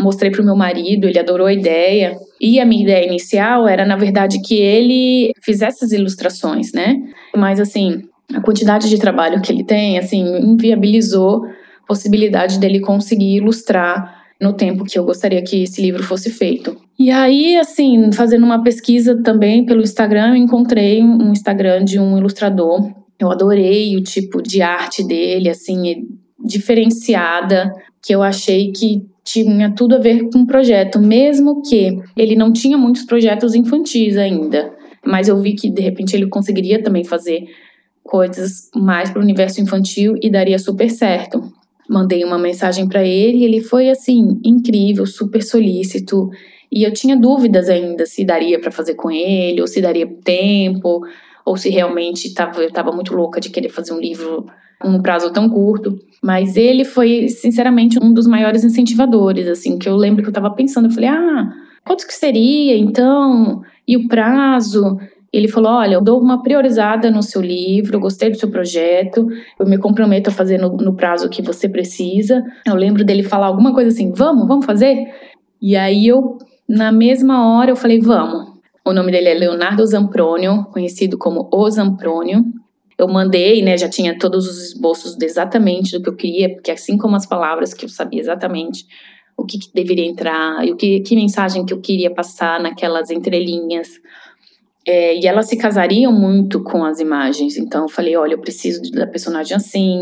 Mostrei para o meu marido, ele adorou a ideia. E a minha ideia inicial era, na verdade, que ele fizesse as ilustrações, né? Mas, assim, a quantidade de trabalho que ele tem, assim, inviabilizou a possibilidade dele conseguir ilustrar no tempo que eu gostaria que esse livro fosse feito. E aí, assim, fazendo uma pesquisa também pelo Instagram, eu encontrei um Instagram de um ilustrador. Eu adorei o tipo de arte dele, assim, diferenciada, que eu achei que tinha tudo a ver com o projeto, mesmo que ele não tinha muitos projetos infantis ainda. Mas eu vi que, de repente, ele conseguiria também fazer coisas mais para o universo infantil e daria super certo. Mandei uma mensagem para ele e ele foi, assim, incrível, super solícito, e eu tinha dúvidas ainda se daria para fazer com ele, ou se daria tempo, ou se realmente tava, eu estava muito louca de querer fazer um livro num prazo tão curto. Mas ele foi, sinceramente, um dos maiores incentivadores, assim, que eu lembro que eu estava pensando, eu falei, ah, quanto que seria, então, e o prazo? Ele falou, olha, eu dou uma priorizada no seu livro, eu gostei do seu projeto, eu me comprometo a fazer no, no prazo que você precisa. Eu lembro dele falar alguma coisa assim, vamos, vamos fazer? E aí eu, na mesma hora, eu falei, vamos. O nome dele é Leonardo Zamprônio, conhecido como O Zamprônio. Eu mandei, né, já tinha todos os esboços exatamente do que eu queria, porque assim como as palavras que eu sabia exatamente o que, que deveria entrar, e o que, que mensagem que eu queria passar naquelas entrelinhas. É, e elas se casariam muito com as imagens. Então, eu falei, olha, eu preciso da personagem assim,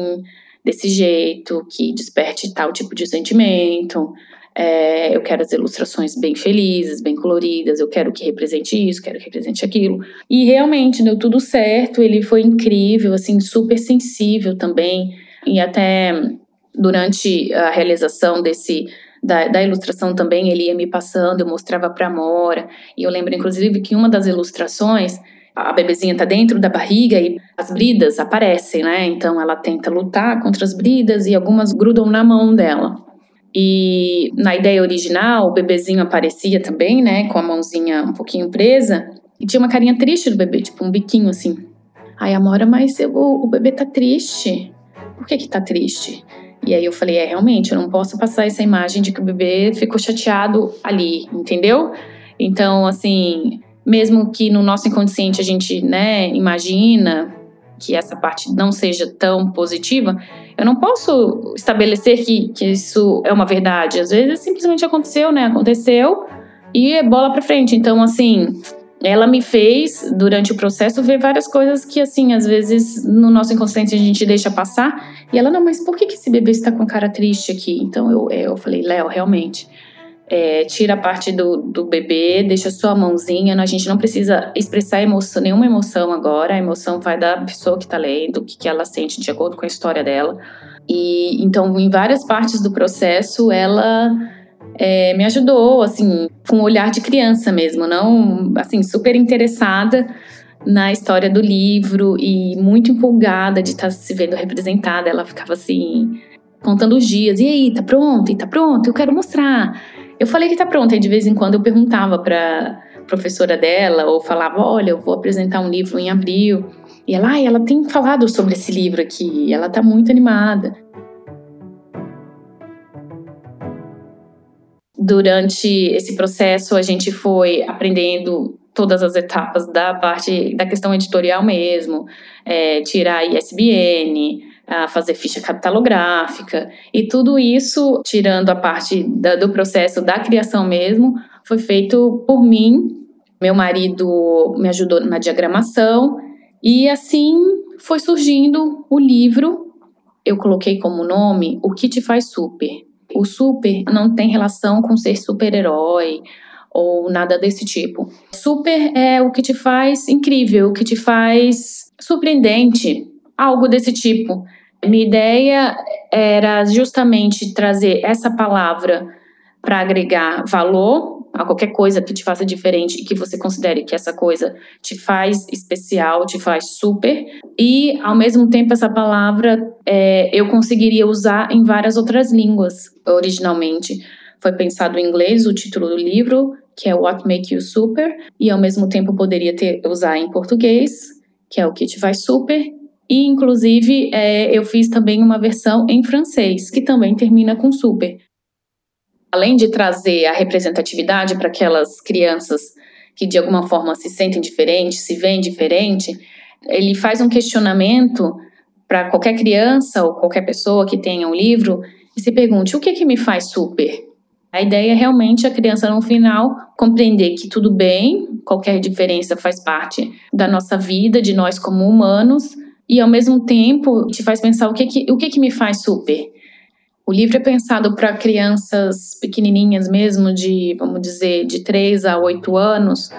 desse jeito, que desperte tal tipo de sentimento. É, eu quero as ilustrações bem felizes, bem coloridas. Eu quero que represente isso, quero que represente aquilo. E realmente deu tudo certo. Ele foi incrível, assim, super sensível também. E até durante a realização desse... Da, da ilustração também, ele ia me passando, eu mostrava para a Amora, e eu lembro, inclusive, que uma das ilustrações, a bebezinha está dentro da barriga e as bridas aparecem, né? Então, ela tenta lutar contra as bridas e algumas grudam na mão dela. E na ideia original, o bebezinho aparecia também, né? Com a mãozinha um pouquinho presa, e tinha uma carinha triste do bebê, tipo um biquinho assim. Aí a Amora, mas eu, o bebê tá triste. Por que que tá triste? E aí eu falei, é, realmente, eu não posso passar essa imagem de que o bebê ficou chateado ali, entendeu? Então, assim, mesmo que no nosso inconsciente a gente, né, imagina que essa parte não seja tão positiva, eu não posso estabelecer que, que isso é uma verdade. Às vezes simplesmente aconteceu, né? Aconteceu e é bola pra frente. Então, assim, ela me fez, durante o processo, ver várias coisas que, assim, às vezes no nosso inconsciente a gente deixa passar. E ela, não, mas por que esse bebê está com cara triste aqui? Então eu, eu falei, Léo, realmente, é, tira a parte do, do bebê, deixa só a mãozinha, a gente não precisa expressar emoção, nenhuma emoção agora, a emoção vai da pessoa que está lendo, o que, que ela sente de acordo com a história dela. E então, em várias partes do processo, ela... É, me ajudou, assim, com um olhar de criança mesmo, não, assim, super interessada na história do livro e muito empolgada de estar se vendo representada. Ela ficava assim, contando os dias, e aí, tá pronto? E tá pronto? Eu quero mostrar. Eu falei que tá pronto, aí de vez em quando eu perguntava pra professora dela, ou falava, olha, eu vou apresentar um livro em abril, e ela, ah, ela tem falado sobre esse livro aqui, ela tá muito animada. Durante esse processo, a gente foi aprendendo todas as etapas da parte da questão editorial mesmo, é, tirar I S B N, a fazer ficha catalográfica, e tudo isso, tirando a parte da, do processo da criação mesmo, foi feito por mim. Meu marido me ajudou na diagramação, e assim foi surgindo o livro. Eu coloquei como nome O Que Te Faz Super. O super não tem relação com ser super-herói ou nada desse tipo. Super é o que te faz incrível, o que te faz surpreendente, algo desse tipo. Minha ideia era justamente trazer essa palavra para agregar valor a qualquer coisa que te faça diferente e que você considere que essa coisa te faz especial, te faz super. E, ao mesmo tempo, essa palavra é, eu conseguiria usar em várias outras línguas. Originalmente, foi pensado em inglês o título do livro, que é What Makes You Super, e, ao mesmo tempo, poderia ter, usar em português, que é O Que Te Faz Super. E, inclusive, é, eu fiz também uma versão em francês, que também termina com super. Além de trazer a representatividade para aquelas crianças que de alguma forma se sentem diferentes, se veem diferente, ele faz um questionamento para qualquer criança ou qualquer pessoa que tenha um livro e se pergunte, o que é que me faz super? A ideia é realmente a criança no final compreender que tudo bem, qualquer diferença faz parte da nossa vida, de nós como humanos, e ao mesmo tempo te faz pensar o que é que, o que é que me faz super? O livro é pensado para crianças pequenininhas mesmo, de, vamos dizer, de três a oito anos.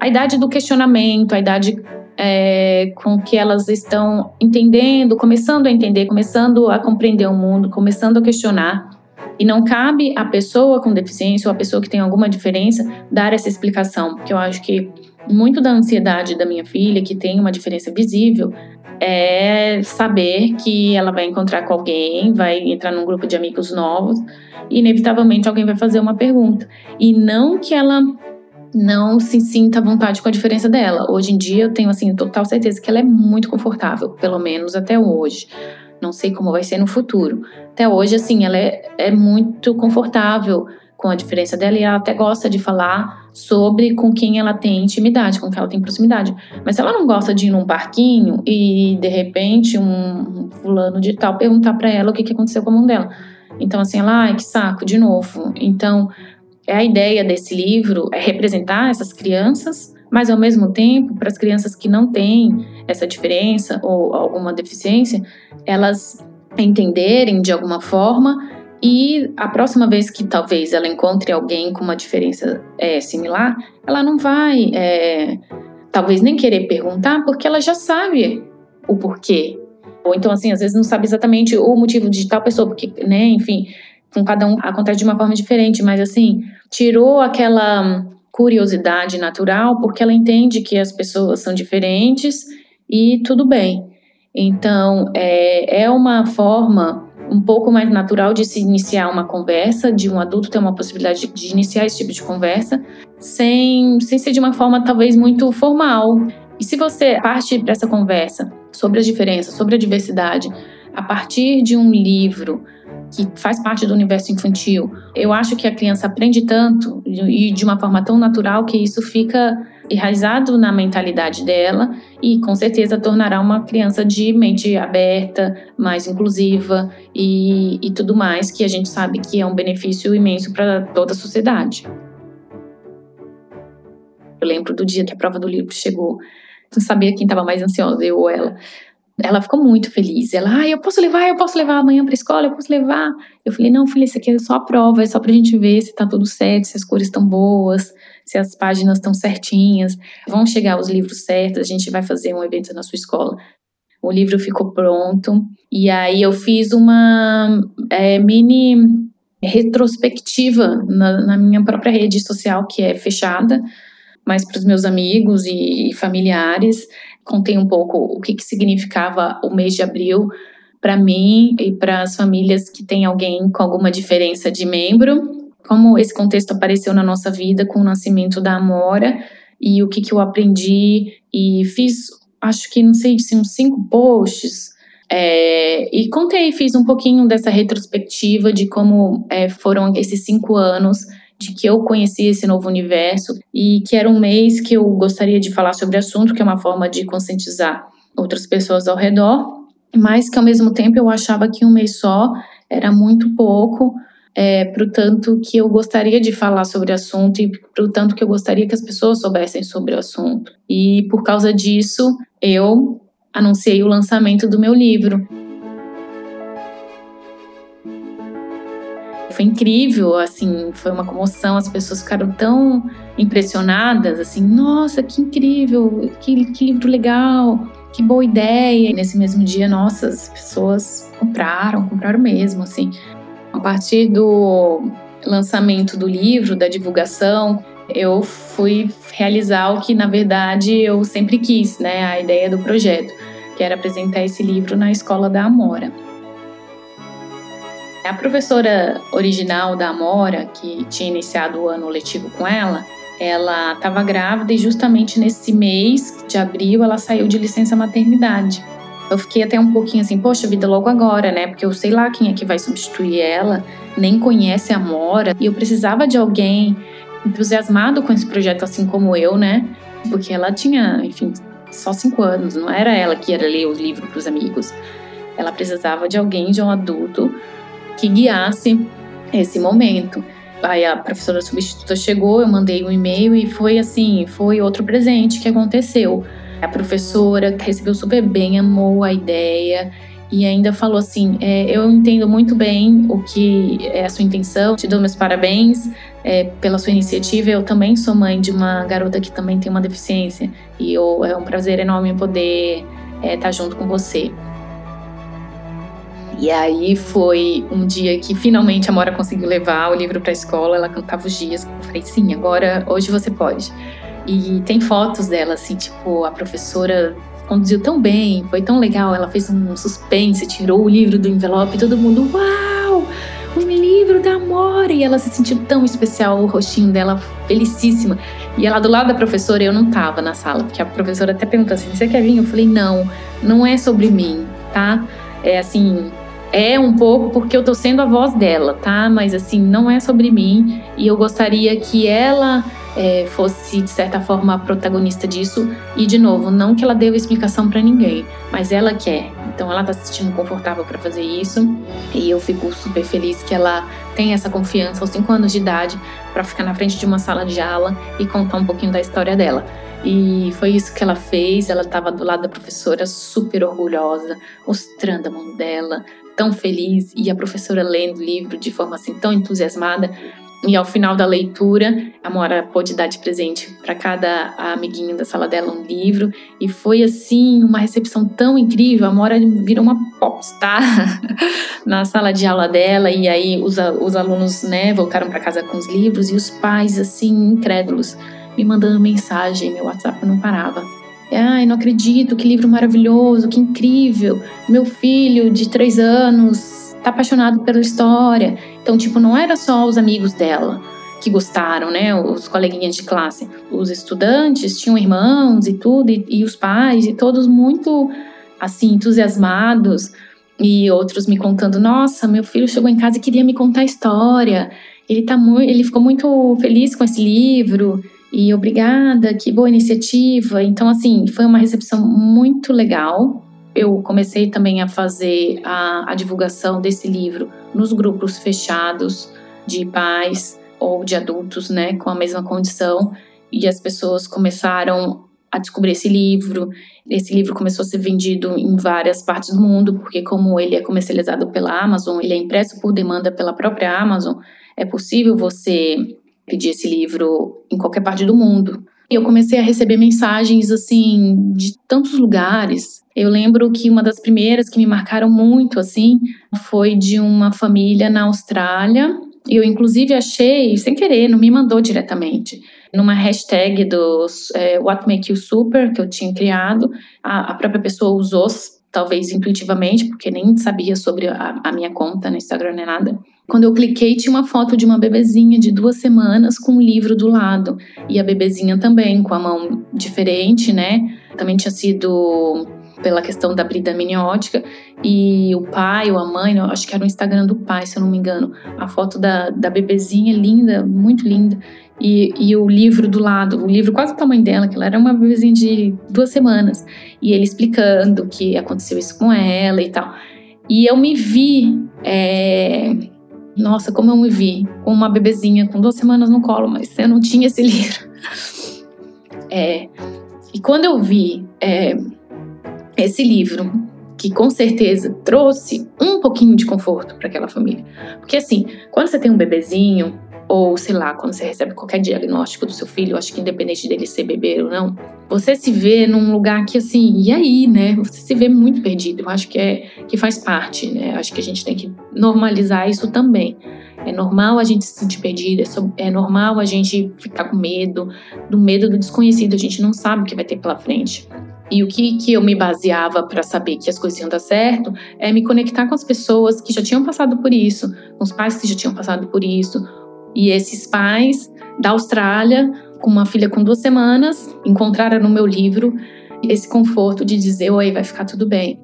A idade do questionamento, a idade é, com que elas estão entendendo, começando a entender, começando a compreender o mundo, começando a questionar. E não cabe à pessoa com deficiência ou à pessoa que tem alguma diferença dar essa explicação, porque eu acho que muito da ansiedade da minha filha, que tem uma diferença visível, é saber que ela vai encontrar com alguém, vai entrar num grupo de amigos novos e inevitavelmente alguém vai fazer uma pergunta. E não que ela não se sinta à vontade com a diferença dela. Hoje em dia eu tenho assim total certeza que ela é muito confortável, pelo menos até hoje. Não sei como vai ser no futuro. Até hoje, assim, ela é, é muito confortável com a diferença dela, e ela até gosta de falar sobre com quem ela tem intimidade, com quem ela tem proximidade. Mas se ela não gosta de ir num parquinho e, de repente, um fulano de tal perguntar pra ela o que, que aconteceu com a mão dela. Então, assim, ela, ai, que saco, de novo. Então, a ideia desse livro é representar essas crianças, mas, ao mesmo tempo, para as crianças que não têm essa diferença ou alguma deficiência, elas entenderem, de alguma forma. E a próxima vez que talvez ela encontre alguém com uma diferença é, similar, ela não vai, é, talvez nem querer perguntar, porque ela já sabe o porquê. Ou então, assim, às vezes não sabe exatamente o motivo de tal pessoa, porque, né, enfim, com cada um acontece de uma forma diferente, mas, assim, tirou aquela curiosidade natural, porque ela entende que as pessoas são diferentes e tudo bem. Então, é, é uma forma um pouco mais natural de se iniciar uma conversa, de um adulto ter uma possibilidade de, de iniciar esse tipo de conversa, sem, sem ser de uma forma talvez muito formal. E se você parte para essa conversa sobre as diferenças, sobre a diversidade, a partir de um livro que faz parte do universo infantil, eu acho que a criança aprende tanto e de uma forma tão natural que isso fica enraizado na mentalidade dela e com certeza tornará uma criança de mente aberta, mais inclusiva e, e tudo mais, que a gente sabe que é um benefício imenso para toda a sociedade. Eu lembro do dia que a prova do livro chegou, não sabia quem estava mais ansiosa, eu ou ela. Ela ficou muito feliz. Ela, ah, eu posso levar, eu posso levar amanhã para a escola, eu posso levar. Eu falei, não, filha, isso aqui é só a prova, é só para a gente ver se está tudo certo, se as cores estão boas, se as páginas estão certinhas, vão chegar os livros certos, a gente vai fazer um evento na sua escola. O livro ficou pronto. E aí eu fiz uma é, mini retrospectiva na, na minha própria rede social, que é fechada, mas para os meus amigos e familiares. Contei um pouco o que, que significava o mês de abril para mim e para as famílias que têm alguém com alguma diferença de membro, como esse contexto apareceu na nossa vida com o nascimento da Amora e o que, que eu aprendi. E fiz, acho que, não sei, uns cinco posts. É, e contei, fiz um pouquinho dessa retrospectiva de como é, foram esses cinco anos de que eu conheci esse novo universo e que era um mês que eu gostaria de falar sobre o assunto, que é uma forma de conscientizar outras pessoas ao redor, mas que ao mesmo tempo eu achava que um mês só era muito pouco, é, pro tanto que eu gostaria de falar sobre o assunto e pro tanto que eu gostaria que as pessoas soubessem sobre o assunto. E por causa disso, eu anunciei o lançamento do meu livro. Foi incrível, assim, foi uma comoção, as pessoas ficaram tão impressionadas, assim, nossa, que incrível, que, que livro legal, que boa ideia. E nesse mesmo dia, nossa, as pessoas compraram, compraram mesmo, assim. A partir do lançamento do livro, da divulgação, eu fui realizar o que, na verdade, eu sempre quis, né, a ideia do projeto, que era apresentar esse livro na escola da Amora. A professora original da Amora, que tinha iniciado o ano letivo com ela, ela estava grávida e justamente nesse mês de abril ela saiu de licença maternidade. Eu fiquei até um pouquinho assim, poxa vida, logo agora, né? Porque eu sei lá quem é que vai substituir ela, nem conhece a Amora. E eu precisava de alguém entusiasmado com esse projeto, assim como eu, né? Porque ela tinha, enfim, só cinco anos, não era ela que ia ler o livro para os amigos. Ela precisava de alguém, de um adulto, que guiasse esse momento. Aí a professora substituta chegou, eu mandei um e-mail e foi assim, foi outro presente que aconteceu. A professora recebeu super bem, amou a ideia e ainda falou assim, é, eu entendo muito bem o que é a sua intenção, te dou meus parabéns é, pela sua iniciativa, eu também sou mãe de uma garota que também tem uma deficiência e eu, é um prazer enorme poder é, estar junto com você. E aí foi um dia que finalmente a Amora conseguiu levar o livro para a escola, ela cantava os dias. Eu falei, sim, agora, hoje você pode. E tem fotos dela, assim, tipo, a professora conduziu tão bem, foi tão legal. Ela fez um suspense, tirou o livro do envelope, todo mundo, uau, o livro da Amora. E ela se sentiu tão especial, o rostinho dela, felicíssima. E ela do lado da professora, eu não estava na sala, porque a professora até perguntou assim, você quer vir? Eu falei, não, não é sobre mim, tá? É assim... É um pouco porque eu tô sendo a voz dela, tá? Mas assim, não é sobre mim e eu gostaria que ela é, fosse, de certa forma, a protagonista disso. E, de novo, não que ela deva explicação pra ninguém, mas ela quer. Então ela tá se sentindo confortável pra fazer isso e eu fico super feliz que ela tem essa confiança aos cinco anos de idade pra ficar na frente de uma sala de aula e contar um pouquinho da história dela. E foi isso que ela fez, ela estava do lado da professora super orgulhosa, mostrando a mão dela, tão feliz, e a professora lendo o livro de forma assim tão entusiasmada. E ao final da leitura, a Amora pôde dar de presente para cada amiguinho da sala dela um livro. E foi assim, uma recepção tão incrível. A Amora virou uma popstar na sala de aula dela. E aí os, os alunos, né, voltaram para casa com os livros e os pais, assim, incrédulos, me mandando mensagem, meu WhatsApp não parava. Ai, não acredito, que livro maravilhoso, que incrível. Meu filho de três anos tá apaixonado pela história. Então, tipo, não era só os amigos dela que gostaram, né? Os coleguinhas de classe. Os estudantes tinham irmãos e tudo, e, e os pais, e todos muito, assim, entusiasmados. E outros me contando, nossa, meu filho chegou em casa e queria me contar a história. Ele, tá mu- ele ficou muito feliz com esse livro. E obrigada, que boa iniciativa. Então, assim, foi uma recepção muito legal. Eu comecei também a fazer a, a divulgação desse livro nos grupos fechados de pais ou de adultos, né, com a mesma condição. e as pessoas começaram a descobrir esse livro. Esse livro começou a ser vendido em várias partes do mundo, porque como ele é comercializado pela Amazon, ele é impresso por demanda pela própria Amazon, é possível você pedir esse livro em qualquer parte do mundo. E eu comecei a receber mensagens, assim, de tantos lugares. Eu lembro que uma das primeiras que me marcaram muito, assim, foi de uma família na Austrália. Eu, inclusive, achei, sem querer, não me mandou diretamente, numa hashtag dos é, What Makes You Super, que eu tinha criado. A, a própria pessoa usou, talvez intuitivamente, porque nem sabia sobre a, a minha conta no Instagram nem nada. Quando eu cliquei, tinha uma foto de uma bebezinha de duas semanas com um livro do lado. E a bebezinha também, com a mão diferente, né? Também tinha sido pela questão da brida amniótica. E o pai ou a mãe, acho que era o Instagram do pai, se eu não me engano. A foto da, da bebezinha linda, muito linda. E, e o livro do lado, o livro quase do tamanho dela, que ela era uma bebezinha de duas semanas. E ele explicando que aconteceu isso com ela e tal. E eu me vi... É... Nossa, como eu me vi, com uma bebezinha com duas semanas no colo, mas eu não tinha esse livro. É, e quando eu vi é, esse livro, que com certeza trouxe um pouquinho de conforto para aquela família. Porque assim, quando você tem um bebezinho, ou sei lá, quando você recebe qualquer diagnóstico do seu filho, acho que independente dele ser bebê ou não, você se vê num lugar que assim, e aí, né? Você se vê muito perdido. Eu acho que, é, que faz parte, né? Acho que a gente tem que normalizar isso também. É normal a gente se sentir perdido, é normal a gente ficar com medo, do medo do desconhecido, a gente não sabe o que vai ter pela frente. E o que, que eu me baseava para saber que as coisas iam dar certo é me conectar com as pessoas que já tinham passado por isso, com os pais que já tinham passado por isso. E esses pais da Austrália, com uma filha com duas semanas, encontraram no meu livro esse conforto de dizer, oi, vai ficar tudo bem.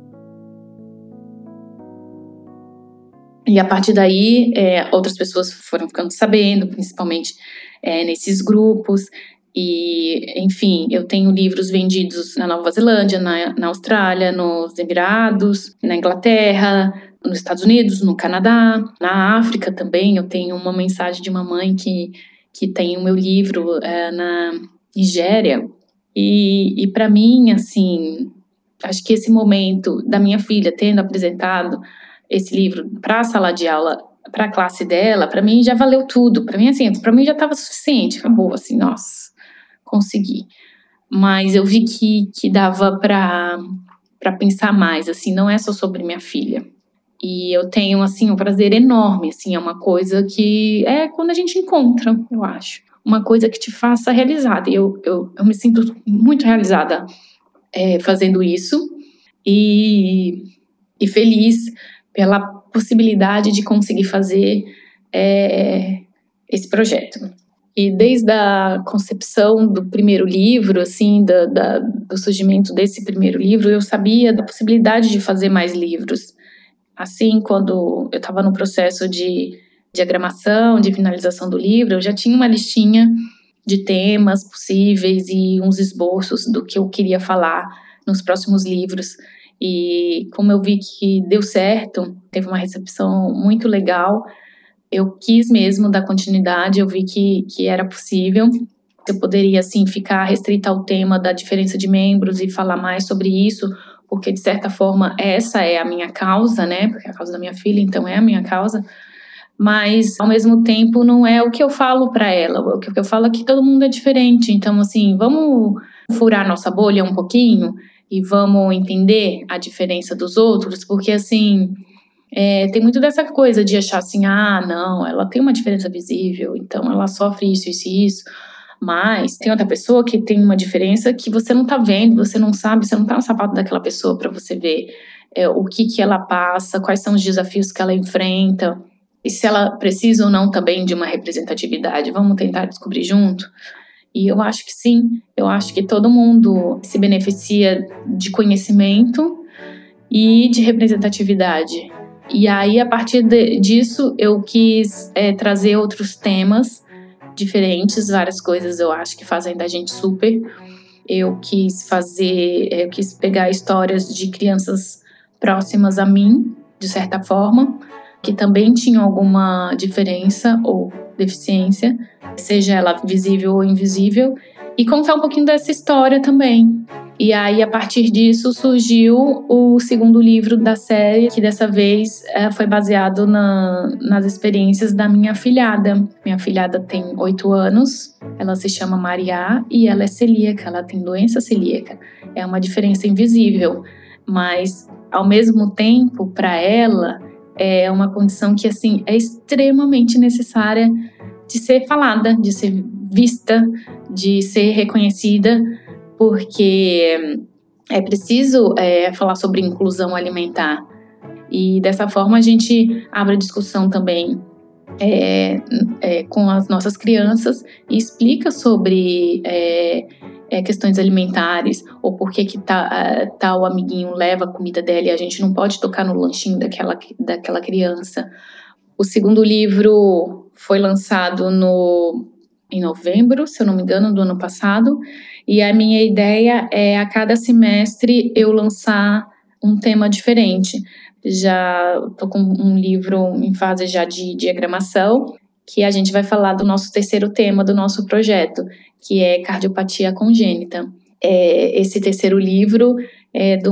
E a partir daí, é, outras pessoas foram ficando sabendo, principalmente é, nesses grupos. E, enfim, eu tenho livros vendidos na Nova Zelândia, na, na Austrália, nos Emirados, na Inglaterra, nos Estados Unidos, no Canadá, na África também. Eu tenho uma mensagem de uma mãe que, que tem o meu livro é, na Nigéria. E, e para mim, assim, acho que esse momento da minha filha tendo apresentado esse livro para a sala de aula, para a classe dela, para mim já valeu tudo. Para mim, assim, para mim já estava suficiente. Acabou, assim, nossa, consegui. Mas eu vi que, que dava para para pensar mais, assim, não é só sobre minha filha. E eu tenho, assim, um prazer enorme, assim, é uma coisa que é quando a gente encontra, eu acho. Uma coisa que te faça realizada. E eu, eu, eu me sinto muito realizada é, fazendo isso e, e feliz pela possibilidade de conseguir fazer é, esse projeto. E desde a concepção do primeiro livro, assim, da, da, do surgimento desse primeiro livro, eu sabia da possibilidade de fazer mais livros. Assim, quando eu estava no processo de diagramação, de finalização do livro, eu já tinha uma listinha de temas possíveis e uns esboços do que eu queria falar nos próximos livros. E como eu vi que deu certo, teve uma recepção muito legal, eu quis mesmo dar continuidade, eu vi que, que era possível. Eu poderia, assim, ficar restrita ao tema da diferença de membros e falar mais sobre isso, porque, de certa forma, essa é a minha causa, né? Porque é a causa da minha filha, então é a minha causa. Mas, ao mesmo tempo, não é o que eu falo para ela. O que eu falo é que todo mundo é diferente. Então, assim, vamos furar nossa bolha um pouquinho e vamos entender a diferença dos outros. Porque, assim, é, tem muito dessa coisa de achar assim, ah, não, ela tem uma diferença visível, então ela sofre isso, isso e isso. Mas tem outra pessoa que tem uma diferença que você não tá vendo, você não sabe, você não tá no sapato daquela pessoa para você ver é, o que que ela passa, quais são os desafios que ela enfrenta, e se ela precisa ou não também de uma representatividade. Vamos tentar descobrir junto? E eu acho que sim, eu acho que todo mundo se beneficia de conhecimento e de representatividade. E aí, a partir de, disso, eu quis é, trazer outros temas diferentes, várias coisas eu acho que fazem da gente super. Eu quis fazer, eu quis pegar histórias de crianças próximas a mim, de certa forma, que também tinham alguma diferença ou deficiência, seja ela visível ou invisível, e contar um pouquinho dessa história também. E aí, a partir disso, surgiu o segundo livro da série, que dessa vez é, foi baseado na, nas experiências da minha afilhada. Minha afilhada tem oito anos, ela se chama Maria e ela é celíaca, ela tem doença celíaca. É uma diferença invisível, mas, ao mesmo tempo, para ela, é uma condição que, assim, é extremamente necessária de ser falada, de ser vista, de ser reconhecida, porque é preciso é, falar sobre inclusão alimentar. E dessa forma a gente abre a discussão também é, é, com as nossas crianças e explica sobre é, é, questões alimentares, ou por que que tá, tal amiguinho leva a comida dela e a gente não pode tocar no lanchinho daquela, daquela criança. O segundo livro foi lançado no, em novembro, se eu não me engano, do ano passado. E a minha ideia é, a cada semestre, eu lançar um tema diferente. Já estou com um livro em fase já de diagramação, que a gente vai falar do nosso terceiro tema do nosso projeto, que é cardiopatia congênita. É, esse terceiro livro é de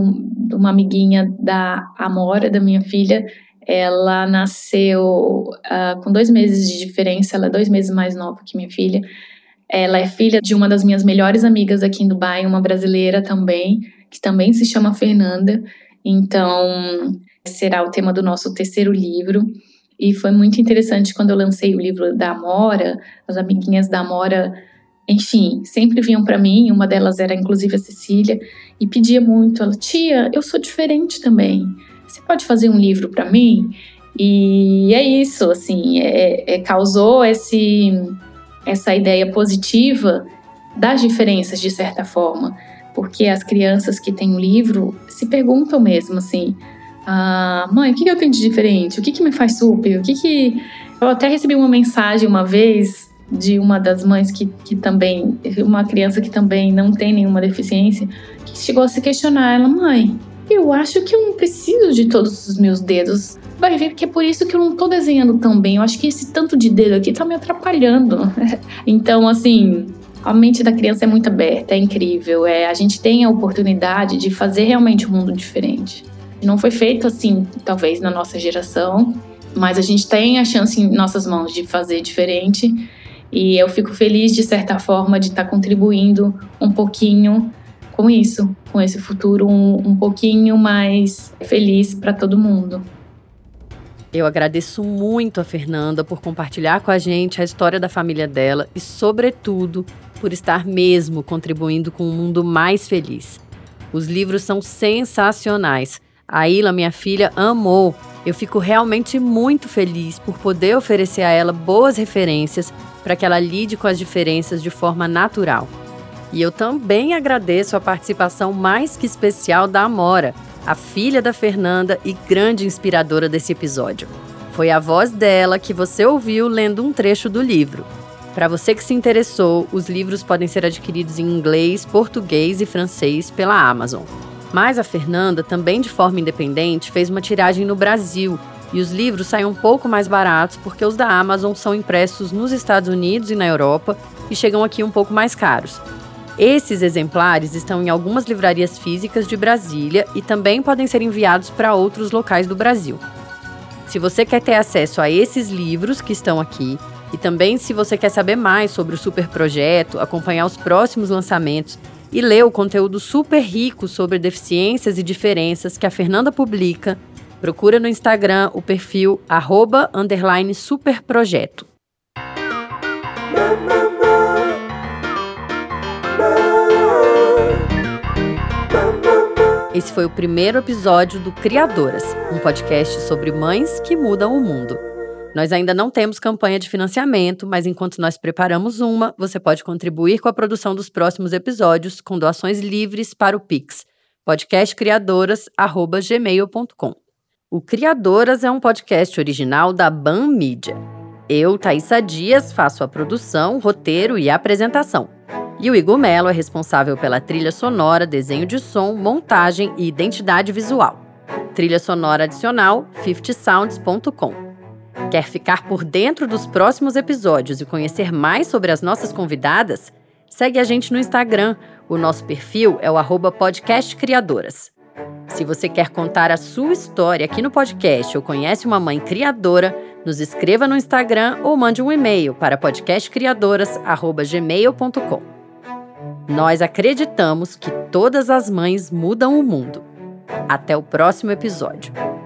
uma amiguinha da Amora, da minha filha. Ela nasceu uh, com dois meses de diferença, ela é dois meses mais nova que minha filha. Ela é filha de uma das minhas melhores amigas aqui em Dubai, uma brasileira também, que também se chama Fernanda. Então, será o tema do nosso terceiro livro. E foi muito interessante quando eu lancei o livro da Amora, as amiguinhas da Amora, enfim, sempre vinham para mim, uma delas era inclusive a Cecília, e pedia muito, ela, tia, eu sou diferente também. Você pode fazer um livro para mim? E é isso, assim, é, é, causou esse, essa ideia positiva das diferenças, de certa forma, porque as crianças que têm o livro se perguntam mesmo, assim, ah, mãe, o que eu tenho de diferente? O que, que me faz super? O que que... Eu até recebi uma mensagem uma vez de uma das mães que, que também, uma criança que também não tem nenhuma deficiência, que chegou a se questionar, ela, mãe, eu acho que eu não preciso de todos os meus dedos. Vai ver que é por isso que eu não tô desenhando tão bem. Eu acho que esse tanto de dedo aqui tá me atrapalhando. Então, assim, a mente da criança é muito aberta, é incrível. É, a gente tem a oportunidade de fazer realmente um mundo diferente. Não foi feito assim, talvez, na nossa geração, mas a gente tem a chance em nossas mãos de fazer diferente. E eu fico feliz, de certa forma, de estar contribuindo um pouquinho com isso, com esse futuro um, um pouquinho mais feliz para todo mundo. Eu agradeço muito a Fernanda por compartilhar com a gente a história da família dela e, sobretudo, por estar mesmo contribuindo com um mundo mais feliz. Os livros são sensacionais. A Aila, minha filha, amou. Eu fico realmente muito feliz por poder oferecer a ela boas referências para que ela lide com as diferenças de forma natural. E eu também agradeço a participação mais que especial da Amora, a filha da Fernanda e grande inspiradora desse episódio. Foi a voz dela que você ouviu lendo um trecho do livro. Para você que se interessou, os livros podem ser adquiridos em inglês, português e francês pela Amazon. Mas a Fernanda, também de forma independente, fez uma tiragem no Brasil e os livros saem um pouco mais baratos porque os da Amazon são impressos nos Estados Unidos e na Europa e chegam aqui um pouco mais caros. Esses exemplares estão em algumas livrarias físicas de Brasília e também podem ser enviados para outros locais do Brasil. Se você quer ter acesso a esses livros que estão aqui e também se você quer saber mais sobre o Super Projeto, acompanhar os próximos lançamentos e ler o conteúdo super rico sobre deficiências e diferenças que a Fernanda publica, procura no Instagram o perfil arroba, underline, superprojeto. Esse foi o primeiro episódio do Criadoras, um podcast sobre mães que mudam o mundo. Nós ainda não temos campanha de financiamento, mas enquanto nós preparamos uma, você pode contribuir com a produção dos próximos episódios com doações livres para o Pix, podcast criadoras arroba gmail ponto com. O Criadoras é um podcast original da Bamm Mídia. Eu, Taíssa Dias, faço a produção, roteiro e apresentação. E o Igor Mello é responsável pela trilha sonora, desenho de som, montagem e identidade visual. Trilha sonora adicional, fifty sounds ponto com. Quer ficar por dentro dos próximos episódios e conhecer mais sobre as nossas convidadas? Segue a gente no Instagram. O nosso perfil é o arroba podcast Criadoras. Se você quer contar a sua história aqui no podcast ou conhece uma mãe criadora, nos escreva no Instagram ou mande um e-mail para podcast criadoras arroba gmail ponto com. Nós acreditamos que todas as mães mudam o mundo. Até o próximo episódio.